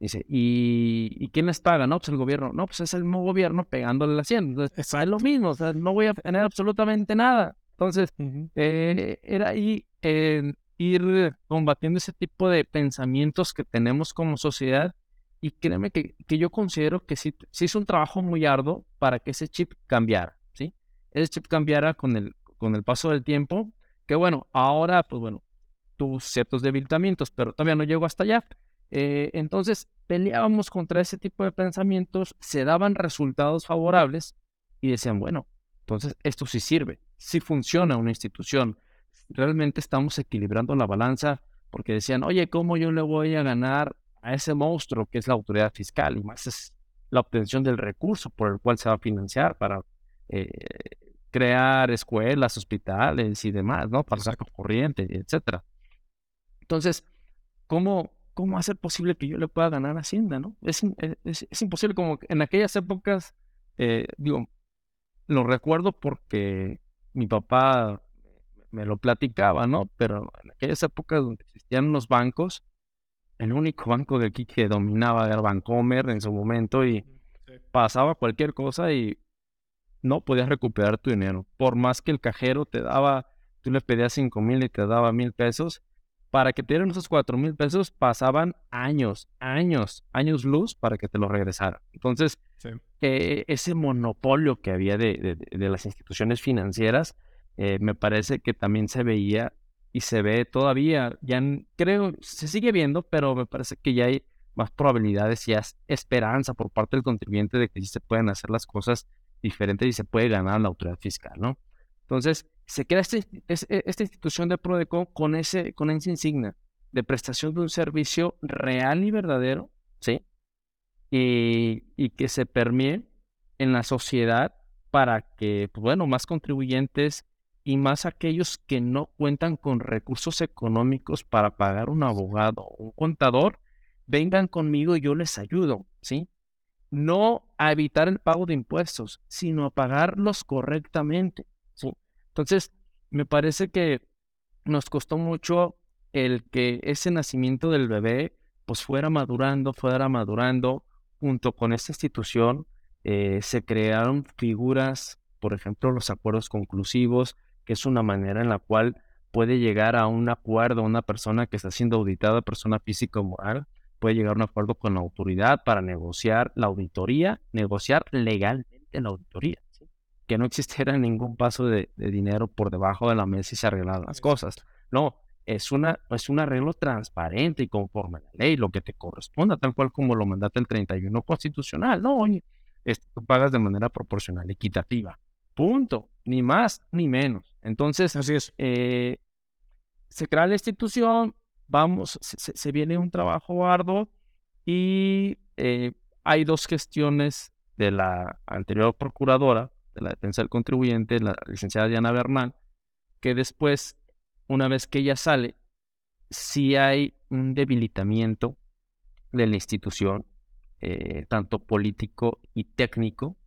Dice, ¿y, ¿y quién les paga? No, pues el gobierno. No, pues es el mismo gobierno pegándole la hacienda. Entonces, es lo mismo, o sea, no voy a tener absolutamente nada. Entonces, uh-huh. eh, era ahí eh, ir combatiendo ese tipo de pensamientos que tenemos como sociedad y créeme que, que yo considero que sí, sí es un trabajo muy arduo para que ese chip cambiara, ¿sí? Ese chip cambiara con el, con el paso del tiempo. Que bueno, ahora, pues bueno, tuvo ciertos debilitamientos, pero todavía no llegó hasta allá. Eh, entonces, peleábamos contra ese tipo de pensamientos, se daban resultados favorables y decían, bueno, entonces esto sí sirve, sí funciona una institución. Realmente estamos equilibrando la balanza porque decían, oye, ¿cómo yo le voy a ganar a ese monstruo que es la autoridad fiscal, más es la obtención del recurso por el cual se va a financiar para eh, crear escuelas, hospitales y demás, ¿no? Para sacar corriente, etcétera. Entonces, ¿cómo, cómo hacer posible que yo le pueda ganar a Hacienda, ¿no? Es, es, es imposible, como en aquellas épocas, eh, digo, lo recuerdo porque mi papá me lo platicaba, ¿no? Pero en aquellas épocas donde existían unos bancos, el único banco de aquí que dominaba era Bancomer en su momento, y sí, pasaba cualquier cosa y no podías recuperar tu dinero. Por más que el cajero te daba, tú le pedías cinco mil y te daba mil pesos, para que te dieran esos cuatro mil pesos pasaban años, años, años luz para que te lo regresaran. Entonces, sí, eh, ese monopolio que había de, de, de las instituciones financieras, eh, me parece que también se veía y se ve todavía, ya creo, se sigue viendo, pero me parece que ya hay más probabilidades y hay esperanza por parte del contribuyente de que sí se pueden hacer las cosas diferentes y se puede ganar la autoridad fiscal, ¿no? Entonces, se crea este, este, esta institución de PRODECON con, ese, con esa insignia de prestación de un servicio real y verdadero, ¿sí? Y, y que se permee en la sociedad para que, pues bueno, más contribuyentes y más aquellos que no cuentan con recursos económicos para pagar un abogado o un contador, vengan conmigo y yo les ayudo, ¿sí? No a evitar el pago de impuestos, sino a pagarlos correctamente, ¿sí? Entonces, me parece que nos costó mucho el que ese nacimiento del bebé, pues fuera madurando, fuera madurando, junto con esta institución, eh, se crearon figuras, por ejemplo, los acuerdos conclusivos, que es una manera en la cual puede llegar a un acuerdo una persona que está siendo auditada, persona física o moral, puede llegar a un acuerdo con la autoridad para negociar la auditoría, negociar legalmente la auditoría, ¿sí? Que no existiera ningún paso de, de dinero por debajo de la mesa y se arreglaran las cosas. No, es, una, es un arreglo transparente y conforme a la ley, lo que te corresponda, tal cual como lo mandata el treinta y uno constitucional. No, oye, esto tú pagas de manera proporcional, equitativa. Punto, ni más ni menos. Entonces, así es. Eh, se crea la institución, vamos, se, se viene un trabajo arduo y eh, hay dos gestiones de la anterior procuradora de la defensa del contribuyente, la licenciada Diana Bernal, que después, una vez que ella sale, sí hay un debilitamiento de la institución, eh, tanto político y técnico,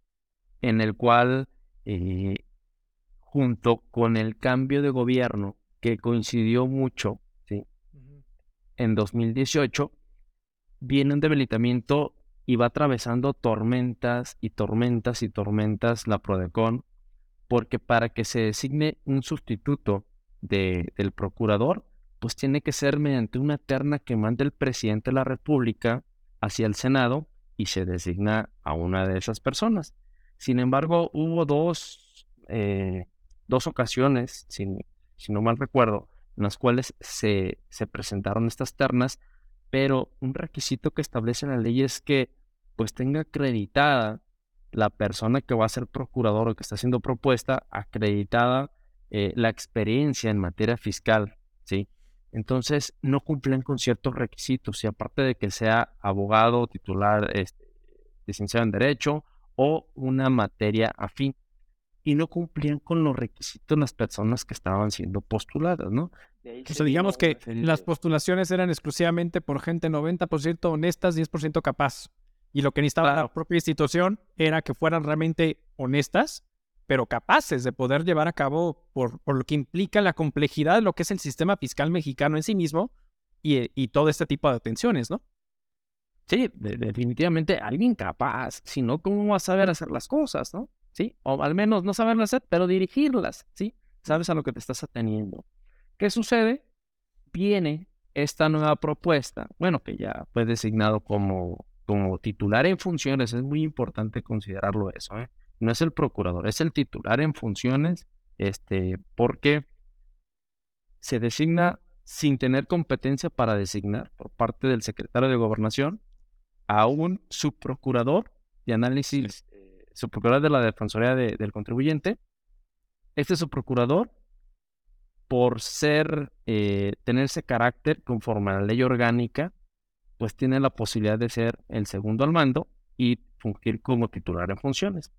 en el cual... Eh, junto con el cambio de gobierno que coincidió mucho, ¿sí? Uh-huh. En dos mil dieciocho viene un debilitamiento y va atravesando tormentas y tormentas y tormentas la PRODECON, porque para que se designe un sustituto de, del procurador, pues tiene que ser mediante una terna que manda el presidente de la República hacia el Senado y se designa a una de esas personas. Sin embargo, hubo dos, eh, dos ocasiones, si, si no mal recuerdo, en las cuales se, se presentaron estas ternas, pero un requisito que establece la ley es que pues tenga acreditada la persona que va a ser procurador o que está siendo propuesta, acreditada eh, la experiencia en materia fiscal, ¿sí? Entonces, no cumplen con ciertos requisitos, y aparte de que sea abogado, titular, este, licenciado en Derecho, o una materia afín, y no cumplían con los requisitos las personas que estaban siendo postuladas, ¿no? O sea, digamos que las postulaciones eran exclusivamente por gente noventa por ciento honestas, diez por ciento capaz, y lo que necesitaba la propia institución era que fueran realmente honestas, pero capaces de poder llevar a cabo por, por lo que implica la complejidad de lo que es el sistema fiscal mexicano en sí mismo y, y todo este tipo de atenciones, ¿no? Sí, de, definitivamente alguien capaz, si no, ¿cómo va a saber hacer las cosas, no? Sí, o al menos no saberlas hacer, pero dirigirlas, ¿sí? Sabes a lo que te estás ateniendo. ¿Qué sucede? Viene esta nueva propuesta, bueno, que ya fue designado como, como titular en funciones, es muy importante considerarlo eso, ¿eh? No es el procurador, es el titular en funciones, este, porque se designa sin tener competencia para designar por parte del secretario de Gobernación a un subprocurador de análisis, eh, subprocurador de la Defensoría de, del Contribuyente. Este subprocurador, por ser, eh, tenerse carácter conforme a la ley orgánica, pues tiene la posibilidad de ser el segundo al mando y fungir como titular en funciones,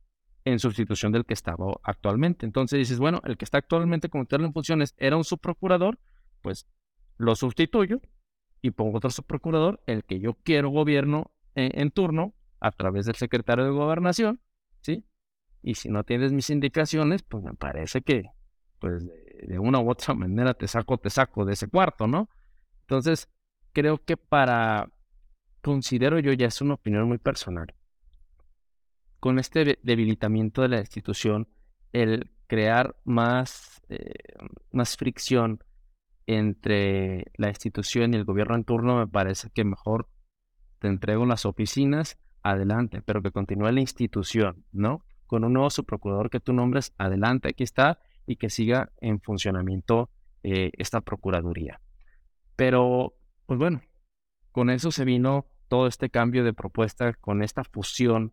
en sustitución del que estaba actualmente. Entonces dices, bueno, el que está actualmente como titular en funciones era un subprocurador, pues lo sustituyo y pongo otro subprocurador, el que yo quiero gobierno en, en turno, a través del secretario de Gobernación, ¿sí? Y si no tienes mis indicaciones, pues me parece que, pues, de, de una u otra manera te saco, te saco de ese cuarto, ¿no? Entonces, creo que para, considero yo, ya es una opinión muy personal, con este debilitamiento de la institución, el crear más, eh, más fricción entre la institución y el gobierno en turno, me parece que mejor te entrego las oficinas, adelante, pero que continúe la institución, ¿no? Con un nuevo subprocurador que tú nombres, adelante, aquí está, y que siga en funcionamiento eh, esta procuraduría. Pero, pues bueno, con eso se vino todo este cambio de propuesta, con esta fusión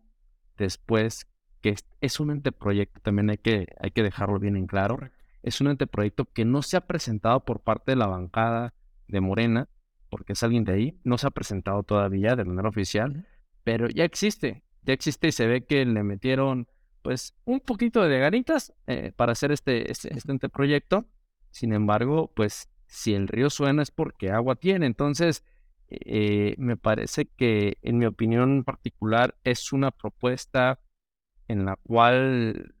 después, que es, es un anteproyecto, también hay que, hay que dejarlo bien en claro, es un anteproyecto que no se ha presentado por parte de la bancada de Morena, porque es alguien de ahí, no se ha presentado todavía de manera oficial, pero ya existe, ya existe y se ve que le metieron pues un poquito de ganitas eh, para hacer este, este, este anteproyecto. Sin embargo, pues si el río suena es porque agua tiene. Entonces, eh, me parece que en mi opinión en particular es una propuesta en la cual,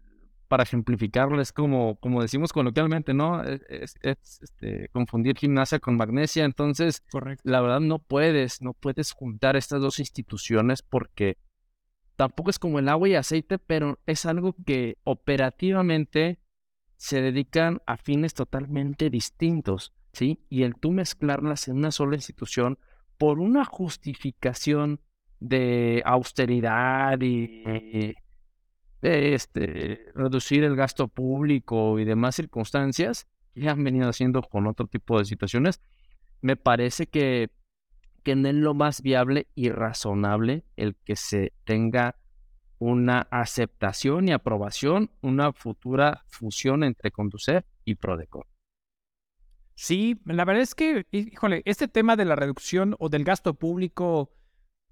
para ejemplificarlo, es como, como decimos coloquialmente, ¿no? Es, es, es este, confundir gimnasia con magnesia. Entonces, correcto, la verdad no puedes, no puedes juntar estas dos instituciones porque tampoco es como el agua y aceite, pero es algo que operativamente se dedican a fines totalmente distintos, ¿sí? Y el tú mezclarlas en una sola institución por una justificación de austeridad y... y de este, reducir el gasto público y demás circunstancias que han venido haciendo con otro tipo de situaciones, me parece que, que no es lo más viable y razonable el que se tenga una aceptación y aprobación, una futura fusión entre CONDUSEF y PRODECON. Sí, la verdad es que, híjole, este tema de la reducción o del gasto público...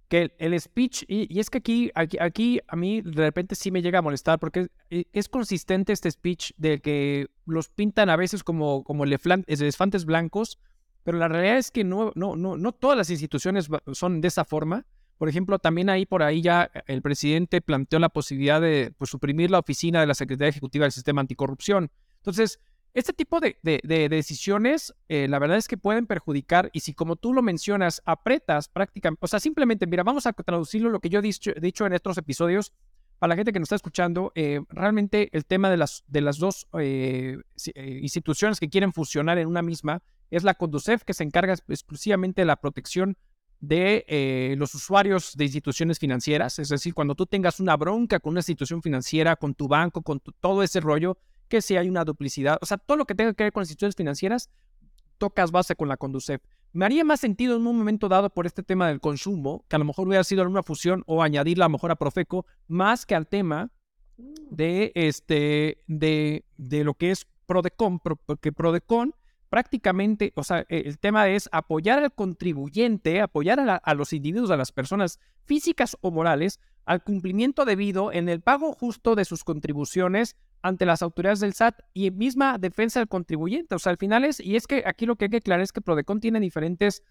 Que el speech, y, y es que aquí, aquí, aquí a mí de repente sí me llega a molestar porque es, es consistente este speech de que los pintan a veces como, como elefantes blancos, pero la realidad es que no, no, no, no todas las instituciones son de esa forma. Por ejemplo, también ahí por ahí ya el presidente planteó la posibilidad de pues, suprimir la oficina de la Secretaría Ejecutiva del Sistema Anticorrupción. Entonces, este tipo de, de, de decisiones, eh, la verdad es que pueden perjudicar y si como tú lo mencionas, aprietas prácticamente, o sea, simplemente, mira, vamos a traducirlo lo que yo he dicho, dicho en estos episodios para la gente que nos está escuchando, eh, realmente el tema de las, de las dos eh, instituciones que quieren fusionar en una misma es la CONDUSEF, que se encarga exclusivamente de la protección de eh, los usuarios de instituciones financieras, es decir, cuando tú tengas una bronca con una institución financiera, con tu banco, con tu, todo ese rollo, que si hay una duplicidad, o sea, todo lo que tenga que ver con las instituciones financieras, tocas base con la CONDUSEF. Me haría más sentido en un momento dado por este tema del consumo, que a lo mejor hubiera sido alguna fusión o añadirla a lo mejor a Profeco, más que al tema de, este, de, de lo que es PRODECON, porque PRODECON prácticamente, o sea, el tema es apoyar al contribuyente, apoyar a, la, a los individuos, a las personas físicas o morales, al cumplimiento debido en el pago justo de sus contribuciones ante las autoridades del S A T y misma defensa del contribuyente. O sea, al final es, y es que aquí lo que hay que aclarar es que PRODECON tiene diferentes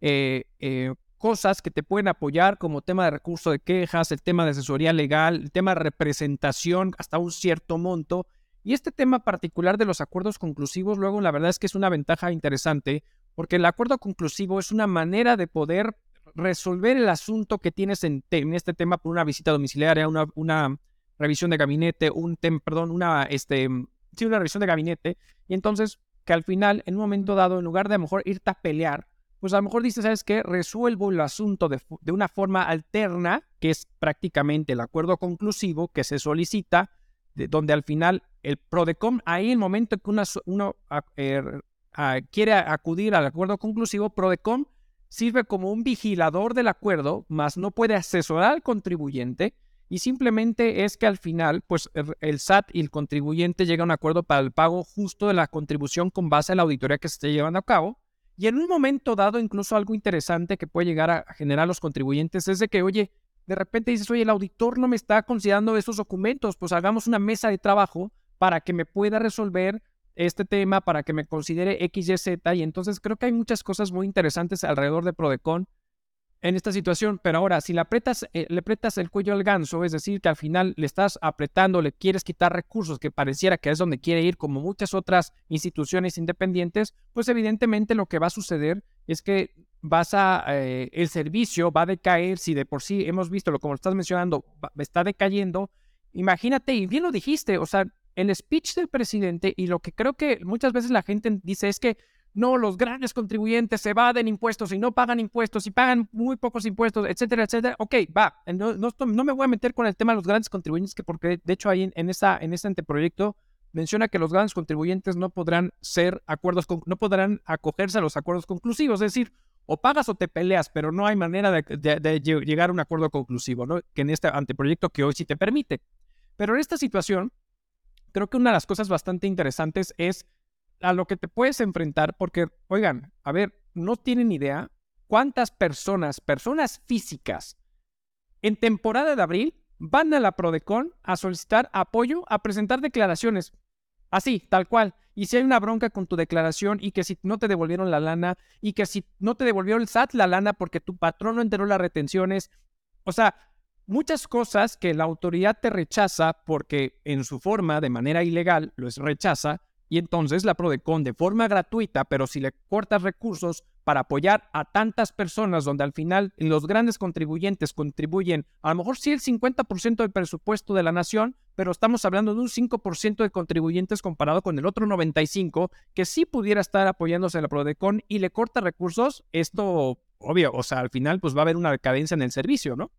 eh, eh, cosas que te pueden apoyar como tema de recurso de quejas, el tema de asesoría legal, el tema de representación hasta un cierto monto. Y este tema particular de los acuerdos conclusivos, luego la verdad es que es una ventaja interesante porque el acuerdo conclusivo es una manera de poder resolver el asunto que tienes en, te- en este tema por una visita domiciliaria, una... una revisión de gabinete, un tem, perdón, una, este, sí, una revisión de gabinete, y entonces que al final, en un momento dado, en lugar de a lo mejor irte a pelear, pues a lo mejor dices, ¿sabes qué? Resuelvo el asunto de, de una forma alterna, que es prácticamente el acuerdo conclusivo que se solicita, de, donde al final el PRODECON, ahí en el momento que una, uno a, eh, a, quiere acudir al acuerdo conclusivo, PRODECON sirve como un vigilador del acuerdo, más no puede asesorar al contribuyente. Y simplemente es que al final, pues el S A T y el contribuyente llegan a un acuerdo para el pago justo de la contribución con base a la auditoría que se esté llevando a cabo. Y en un momento dado, incluso algo interesante que puede llegar a generar los contribuyentes es de que, oye, de repente dices, oye, el auditor no me está considerando esos documentos, pues hagamos una mesa de trabajo para que me pueda resolver este tema, para que me considere X, Y, Z. Y entonces creo que hay muchas cosas muy interesantes alrededor de Prodecon en esta situación. Pero ahora, si le apretas, eh, le apretas el cuello al ganso, es decir, que al final le estás apretando, le quieres quitar recursos, que pareciera que es donde quiere ir, como muchas otras instituciones independientes, pues evidentemente lo que va a suceder es que vas a, eh, el servicio va a decaer. Si de por sí hemos visto, lo como estás mencionando, va, está decayendo, imagínate, y bien lo dijiste, o sea, el speech del presidente, y lo que creo que muchas veces la gente dice es que no, los grandes contribuyentes se evaden impuestos y no pagan impuestos y pagan muy pocos impuestos, etcétera, etcétera. Ok, va, no, no, no me voy a meter con el tema de los grandes contribuyentes, que porque de hecho ahí en, en, esa, en ese anteproyecto menciona que los grandes contribuyentes no podrán ser acuerdos, con, no podrán acogerse a los acuerdos conclusivos, es decir, o pagas o te peleas, pero no hay manera de, de, de llegar a un acuerdo conclusivo, ¿no? Que en este anteproyecto que hoy sí te permite. Pero en esta situación, creo que una de las cosas bastante interesantes es a lo que te puedes enfrentar, porque, oigan, a ver, no tienen idea cuántas personas, personas físicas, en temporada de abril van a la Prodecon a solicitar apoyo, a presentar declaraciones, así, tal cual. Y si hay una bronca con tu declaración y que si no te devolvieron la lana y que si no te devolvió el S A T la lana porque tu patrón no enteró las retenciones, o sea, muchas cosas que la autoridad te rechaza porque en su forma, de manera ilegal, los rechaza. Y entonces la Prodecon, de forma gratuita, pero si le cortas recursos para apoyar a tantas personas, donde al final los grandes contribuyentes contribuyen a lo mejor sí el cincuenta por ciento del presupuesto de la nación, pero estamos hablando de un cinco por ciento de contribuyentes comparado con el otro noventa y cinco por ciento que sí pudiera estar apoyándose a la Prodecon, y le corta recursos, esto obvio, o sea, al final pues va a haber una decadencia en el servicio, ¿no?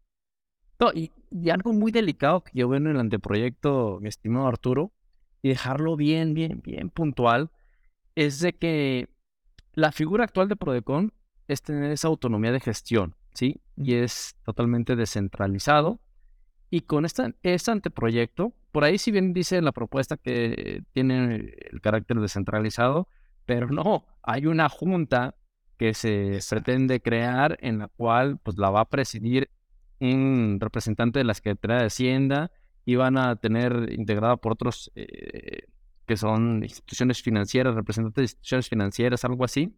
no y, y algo muy delicado que yo veo en el anteproyecto, mi estimado Arturo, y dejarlo bien, bien, bien puntual, es de que la figura actual de Prodecon es tener esa autonomía de gestión, ¿sí? Y es totalmente descentralizado. Y con esta, este anteproyecto, por ahí si bien dice la propuesta que tiene el carácter descentralizado, pero no, hay una junta que se pretende crear en la cual pues la va a presidir un representante de la Secretaría de Hacienda, y van a tener integrada por otros eh, que son instituciones financieras, representantes de instituciones financieras, algo así,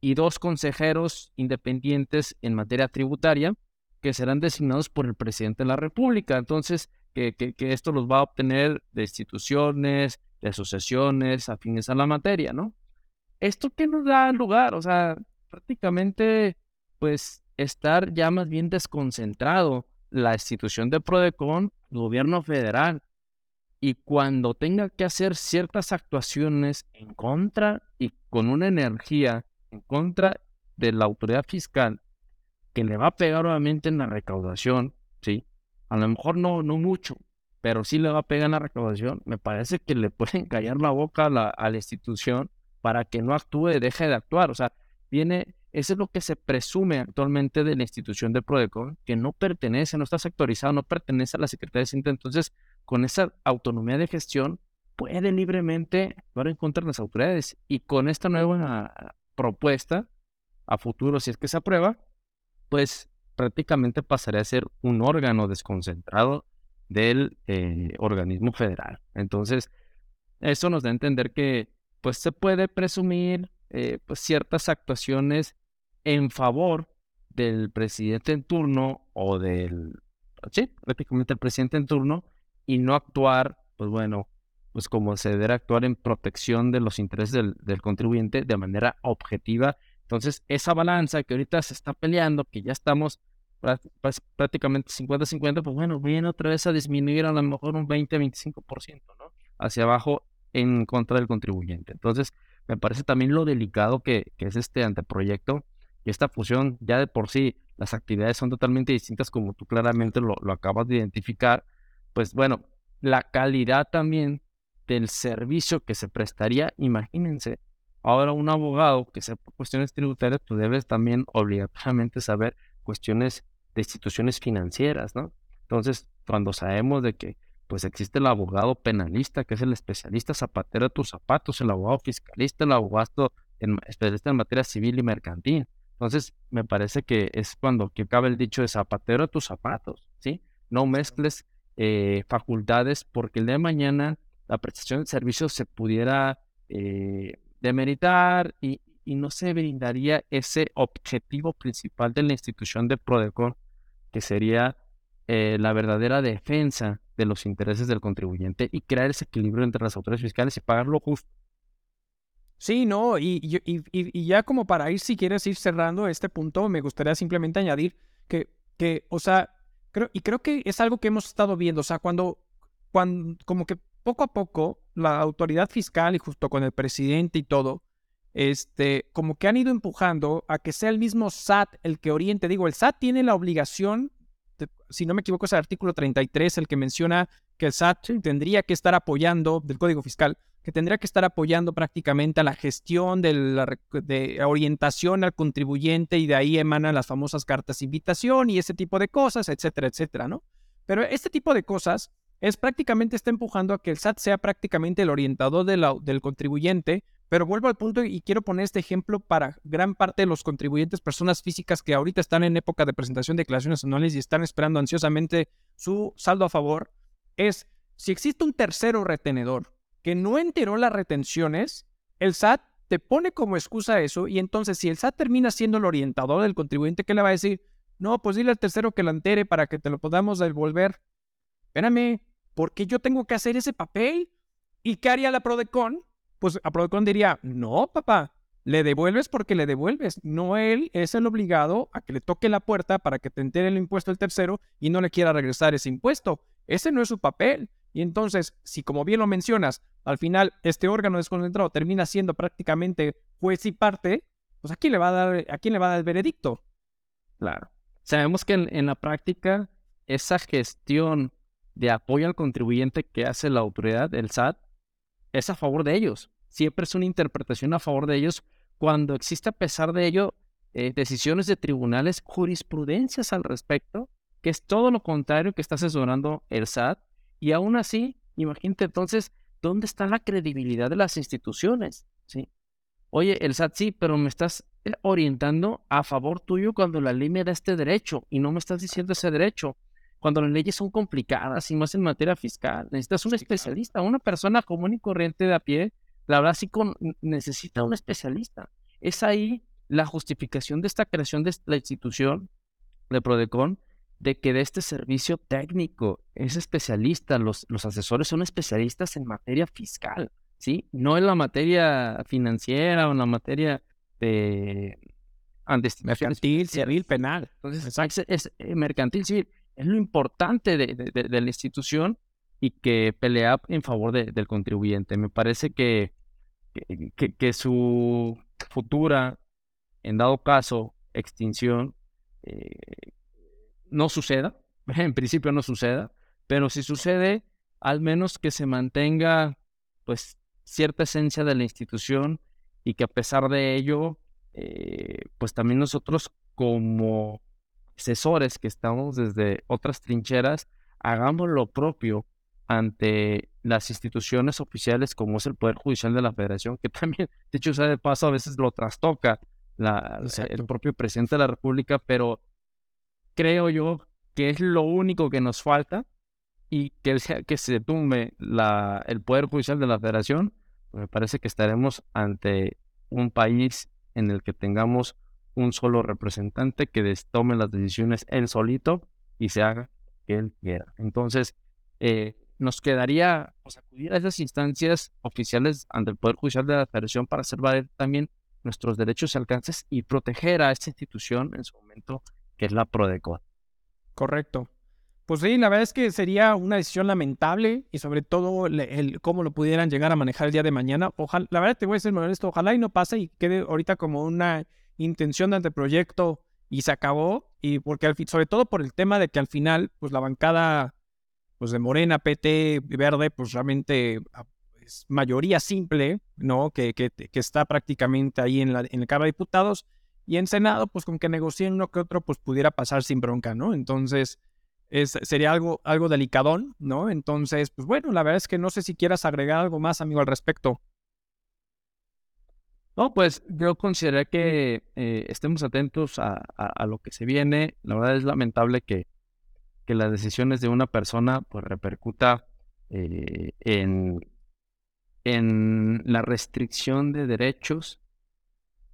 y dos consejeros independientes en materia tributaria que serán designados por el presidente de la República. Entonces, que, que, que esto los va a obtener de instituciones, de asociaciones afines a la materia, ¿no? ¿Esto qué nos da lugar? O sea, prácticamente, pues, estar ya más bien desconcentrado la institución de Prodecon, el gobierno federal, y cuando tenga que hacer ciertas actuaciones en contra y con una energía en contra de la autoridad fiscal, que le va a pegar obviamente en la recaudación, ¿sí? A lo mejor no, no mucho, pero sí le va a pegar en la recaudación. Me parece que le pueden callar la boca a la, a la institución para que no actúe y deje de actuar. O sea, viene... Eso es lo que se presume actualmente de la institución de Prodecon, que no pertenece, no está sectorizado, no pertenece a la Secretaría de Hacienda. Entonces, con esa autonomía de gestión, puede libremente actuar en contra de las autoridades. Y con esta nueva propuesta, a futuro, si es que se aprueba, pues prácticamente pasaría a ser un órgano desconcentrado del eh, organismo federal. Entonces, eso nos da a entender que pues se puede presumir Eh, pues ciertas actuaciones en favor del presidente en turno o del, sí, prácticamente el presidente en turno, y no actuar, pues bueno, pues como se debe actuar en protección de los intereses del, del contribuyente de manera objetiva. Entonces, esa balanza que ahorita se está peleando, que ya estamos prácticamente cincuenta cincuenta, pues bueno, viene otra vez a disminuir a lo mejor un veinte a veinticinco por ciento, ¿no? Hacia abajo en contra del contribuyente. Entonces, me parece también lo delicado que, que es este anteproyecto, y esta fusión, ya de por sí, las actividades son totalmente distintas, como tú claramente lo, lo acabas de identificar. Pues bueno, la calidad también del servicio que se prestaría, imagínense, ahora un abogado que sepa cuestiones tributarias, tú debes también obligatoriamente saber cuestiones de instituciones financieras, ¿no? Entonces, cuando sabemos de que pues existe el abogado penalista, que es el especialista zapatero de tus zapatos, el abogado fiscalista, el abogado en, especialista en materia civil y mercantil. Entonces, me parece que es cuando que cabe el dicho de zapatero a tus zapatos, ¿sí? No mezcles eh, facultades, porque el día de mañana la prestación de servicios se pudiera eh, demeritar y, y no se brindaría ese objetivo principal de la institución de PRODECON, que sería eh, la verdadera defensa de los intereses del contribuyente y crear ese equilibrio entre las autoridades fiscales y pagar lo justo. Sí, no, y, y, y, y ya como para ir, si quieres ir cerrando este punto, me gustaría simplemente añadir que, que o sea, creo, y creo que es algo que hemos estado viendo, o sea, cuando, cuando, como que poco a poco, la autoridad fiscal y justo con el presidente y todo, este, como que han ido empujando a que sea el mismo S A T el que oriente. Digo, el S A T tiene la obligación, de, si no me equivoco es el artículo treinta y tres, el que menciona que el S A T tendría que estar apoyando, del Código Fiscal, que tendría que estar apoyando prácticamente a la gestión de la de orientación al contribuyente, y de ahí emanan las famosas cartas de invitación y ese tipo de cosas, etcétera, etcétera, ¿no? Pero este tipo de cosas es prácticamente está empujando a que el S A T sea prácticamente el orientador de la, del contribuyente, pero vuelvo al punto y quiero poner este ejemplo para gran parte de los contribuyentes, personas físicas que ahorita están en época de presentación de declaraciones anuales y están esperando ansiosamente su saldo a favor, es si existe un tercero retenedor que no enteró las retenciones, el S A T te pone como excusa eso, y entonces si el S A T termina siendo el orientador del contribuyente, ¿qué le va a decir? No, pues dile al tercero que la entere para que te lo podamos devolver. Espérame, ¿por qué yo tengo que hacer ese papel? ¿Y qué haría la PRODECON? Pues a PRODECON diría, no, papá, le devuelves porque le devuelves. No, él es el obligado a que le toque la puerta para que te entere el impuesto el tercero y no le quiera regresar ese impuesto. Ese no es su papel. Y entonces, si como bien lo mencionas, al final este órgano desconcentrado termina siendo prácticamente juez y parte, pues ¿a quién le va a dar, a quién le va a dar el veredicto? Claro. Sabemos que en, en la práctica esa gestión de apoyo al contribuyente que hace la autoridad, el S A T, es a favor de ellos. Siempre es una interpretación a favor de ellos cuando existe, a pesar de ello, eh, decisiones de tribunales, jurisprudencias al respecto, que es todo lo contrario que está asesorando el S A T. Y aún así, imagínate entonces, ¿dónde está la credibilidad de las instituciones? ¿Sí? Oye, el S A T sí, pero me estás orientando a favor tuyo cuando la ley me da este derecho y no me estás diciendo ese derecho. Cuando las leyes son complicadas y más en materia fiscal, necesitas un especialista, una persona común y corriente de a pie, la verdad sí con, necesita un especialista. Es ahí la justificación de esta creación de la institución de PRODECON, de que de este servicio técnico es especialista, los, los asesores son especialistas en materia fiscal, ¿sí? No en la materia financiera o en la materia de... mercantil, civil, penal. Entonces, es, es, es mercantil, civil. Es lo importante de, de, de, de la institución y que pelea en favor de, del contribuyente. Me parece que, que, que, que su futura, en dado caso, extinción, eh, no suceda, en principio no suceda, pero si sucede, al menos que se mantenga pues cierta esencia de la institución y que a pesar de ello, eh, pues también nosotros como asesores que estamos desde otras trincheras, hagamos lo propio ante las instituciones oficiales como es el Poder Judicial de la Federación, que también, dicho sea de paso, a veces lo trastoca la, el propio presidente de la República, pero creo yo que es lo único que nos falta, y que, que se tumbe la, el Poder Judicial de la Federación, pues me parece que estaremos ante un país en el que tengamos un solo representante que tome las decisiones él solito y se haga que él quiera. Entonces, eh, nos quedaría pues, acudir a esas instancias oficiales ante el Poder Judicial de la Federación para hacer valer también nuestros derechos y alcances y proteger a esta institución en su momento, que es la PRODECON. Correcto. Pues sí, la verdad es que sería una decisión lamentable y sobre todo el, el cómo lo pudieran llegar a manejar el día de mañana. Ojalá, la verdad te voy a decir esto, ojalá y no pase y quede ahorita como una intención de anteproyecto y se acabó, y porque al, sobre todo por el tema de que al final pues la bancada pues de Morena, P T, Verde, pues realmente es mayoría simple, ¿no? Que, que, que está prácticamente ahí en la en la Cámara de Diputados. Y en Senado, pues con que negocien uno que otro, pues pudiera pasar sin bronca, ¿no? Entonces, es, sería algo, algo delicadón, ¿no? Entonces, pues bueno, la verdad es que no sé si quieras agregar algo más, amigo, al respecto. No, pues yo considero que eh, estemos atentos a, a, a lo que se viene. La verdad es lamentable que, que las decisiones de una persona pues repercuta eh, en, en la restricción de derechos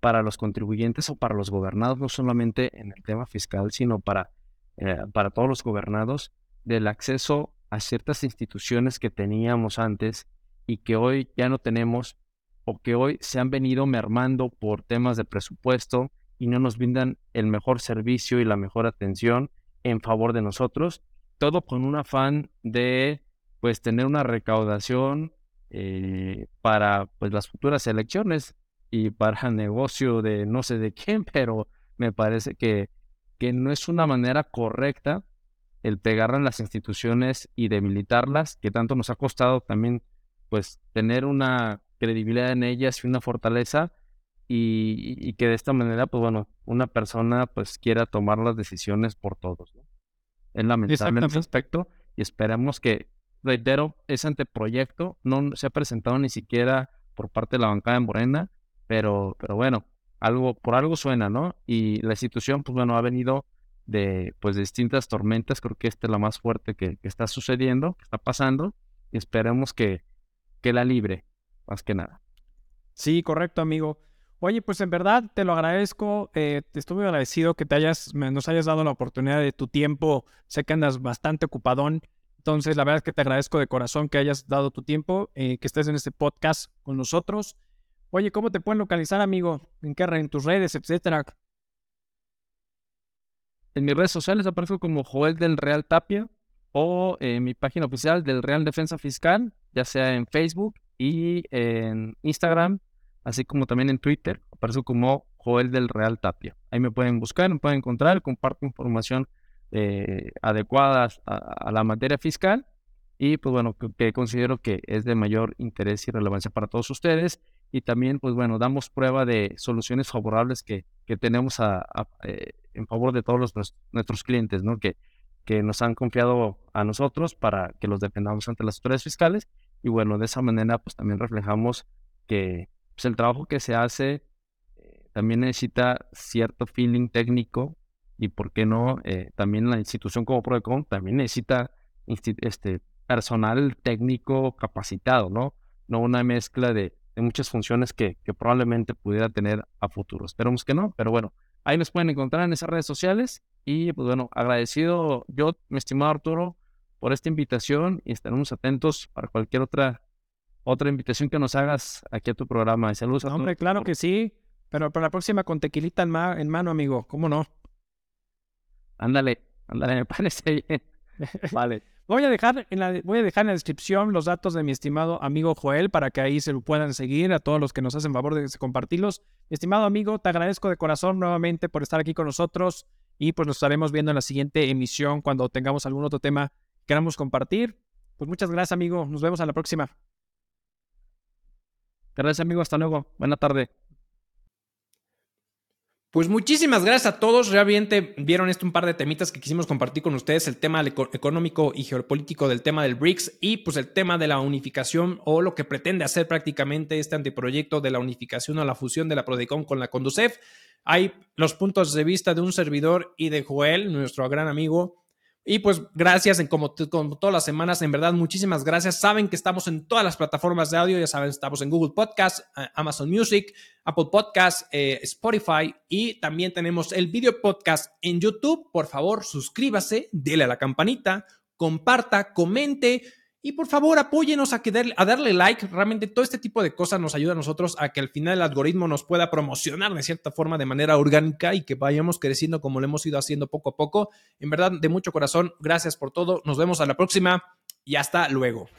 para los contribuyentes o para los gobernados, no solamente en el tema fiscal, sino para, eh, para todos los gobernados, del acceso a ciertas instituciones que teníamos antes y que hoy ya no tenemos, o que hoy se han venido mermando por temas de presupuesto y no nos brindan el mejor servicio y la mejor atención en favor de nosotros, todo con un afán de pues tener una recaudación eh, para pues las futuras elecciones y para negocio de no sé de quién, pero me parece que, que no es una manera correcta el pegar en las instituciones y debilitarlas, que tanto nos ha costado también pues tener una credibilidad en ellas y una fortaleza, y, y que de esta manera, pues bueno, una persona pues quiera tomar las decisiones por todos, ¿no? Es lamentable en ese aspecto, y esperamos que, reitero, ese anteproyecto no se ha presentado ni siquiera por parte de la bancada en Morena, pero, pero bueno, algo, por algo suena, ¿no? Y la institución, pues bueno, ha venido de pues distintas tormentas, creo que esta es la más fuerte que, que está sucediendo, que está pasando, y esperemos que, que la libre. Más que nada. Sí, correcto, amigo. Oye, pues en verdad te lo agradezco. Eh, te estuve agradecido que te hayas, me, nos hayas dado la oportunidad de tu tiempo. Sé que andas bastante ocupadón. Entonces, la verdad es que te agradezco de corazón que hayas dado tu tiempo, eh, que estés en este podcast con nosotros. Oye, ¿cómo te pueden localizar, amigo? ¿En qué en tus redes, etcétera? En mis redes sociales aparezco como Joel del Real Tapia o en eh, mi página oficial del Real Defensa Fiscal, ya sea en Facebook y en Instagram, así como también en Twitter, aparezco como Joel del Real Tapia. Ahí me pueden buscar, me pueden encontrar, comparto información eh, adecuada a, a la materia fiscal y pues bueno, que, que considero que es de mayor interés y relevancia para todos ustedes, y también pues bueno, damos prueba de soluciones favorables que, que tenemos a, a, eh, en favor de todos los, nuestros clientes, ¿no? que, que nos han confiado a nosotros para que los defendamos ante las autoridades fiscales. Y bueno, de esa manera pues también reflejamos que pues, el trabajo que se hace eh, también necesita cierto feeling técnico y por qué no, eh, también la institución como PRODECON también necesita instit- este, personal técnico capacitado, ¿no? No una mezcla de, de muchas funciones que, que probablemente pudiera tener a futuro. Esperemos que no, pero bueno, ahí nos pueden encontrar en esas redes sociales y pues bueno, agradecido yo, mi estimado Arturo, por esta invitación y estaremos atentos para cualquier otra otra invitación que nos hagas aquí a tu programa. Y saludos no, a todos. Hombre, claro que sí, pero para la próxima con tequilita en, ma- en mano, amigo, ¿cómo no? Ándale, ándale, me parece bien. Vale. voy, a dejar en la, voy a dejar en la descripción los datos de mi estimado amigo Joel para que ahí se lo puedan seguir a todos los que nos hacen favor de compartirlos. Mi estimado amigo, te agradezco de corazón nuevamente por estar aquí con nosotros y pues nos estaremos viendo en la siguiente emisión cuando tengamos algún otro tema queremos compartir. Pues muchas gracias, amigo. Nos vemos a la próxima. Gracias, amigo. Hasta luego. Buena tarde. Pues muchísimas gracias a todos. Realmente vieron esto un par de temitas que quisimos compartir con ustedes. El tema económico y geopolítico del tema del BRICS y pues el tema de la unificación o lo que pretende hacer prácticamente este anteproyecto de la unificación o la fusión de la PRODECON con la CONDUSEF. Hay los puntos de vista de un servidor y de Joel, nuestro gran amigo. Y pues gracias, en como, como todas las semanas, en verdad, muchísimas gracias. Saben que estamos en todas las plataformas de audio, ya saben, estamos en Google Podcast, Amazon Music, Apple Podcast, eh, Spotify y también tenemos el video podcast en YouTube. Por favor, suscríbase, dele a la campanita, comparta, comente y por favor apóyenos a, que der, a darle like. Realmente todo este tipo de cosas nos ayuda a nosotros a que al final el algoritmo nos pueda promocionar de cierta forma de manera orgánica y que vayamos creciendo como lo hemos ido haciendo poco a poco. En verdad, de mucho corazón, gracias por todo. Nos vemos a la próxima y hasta luego.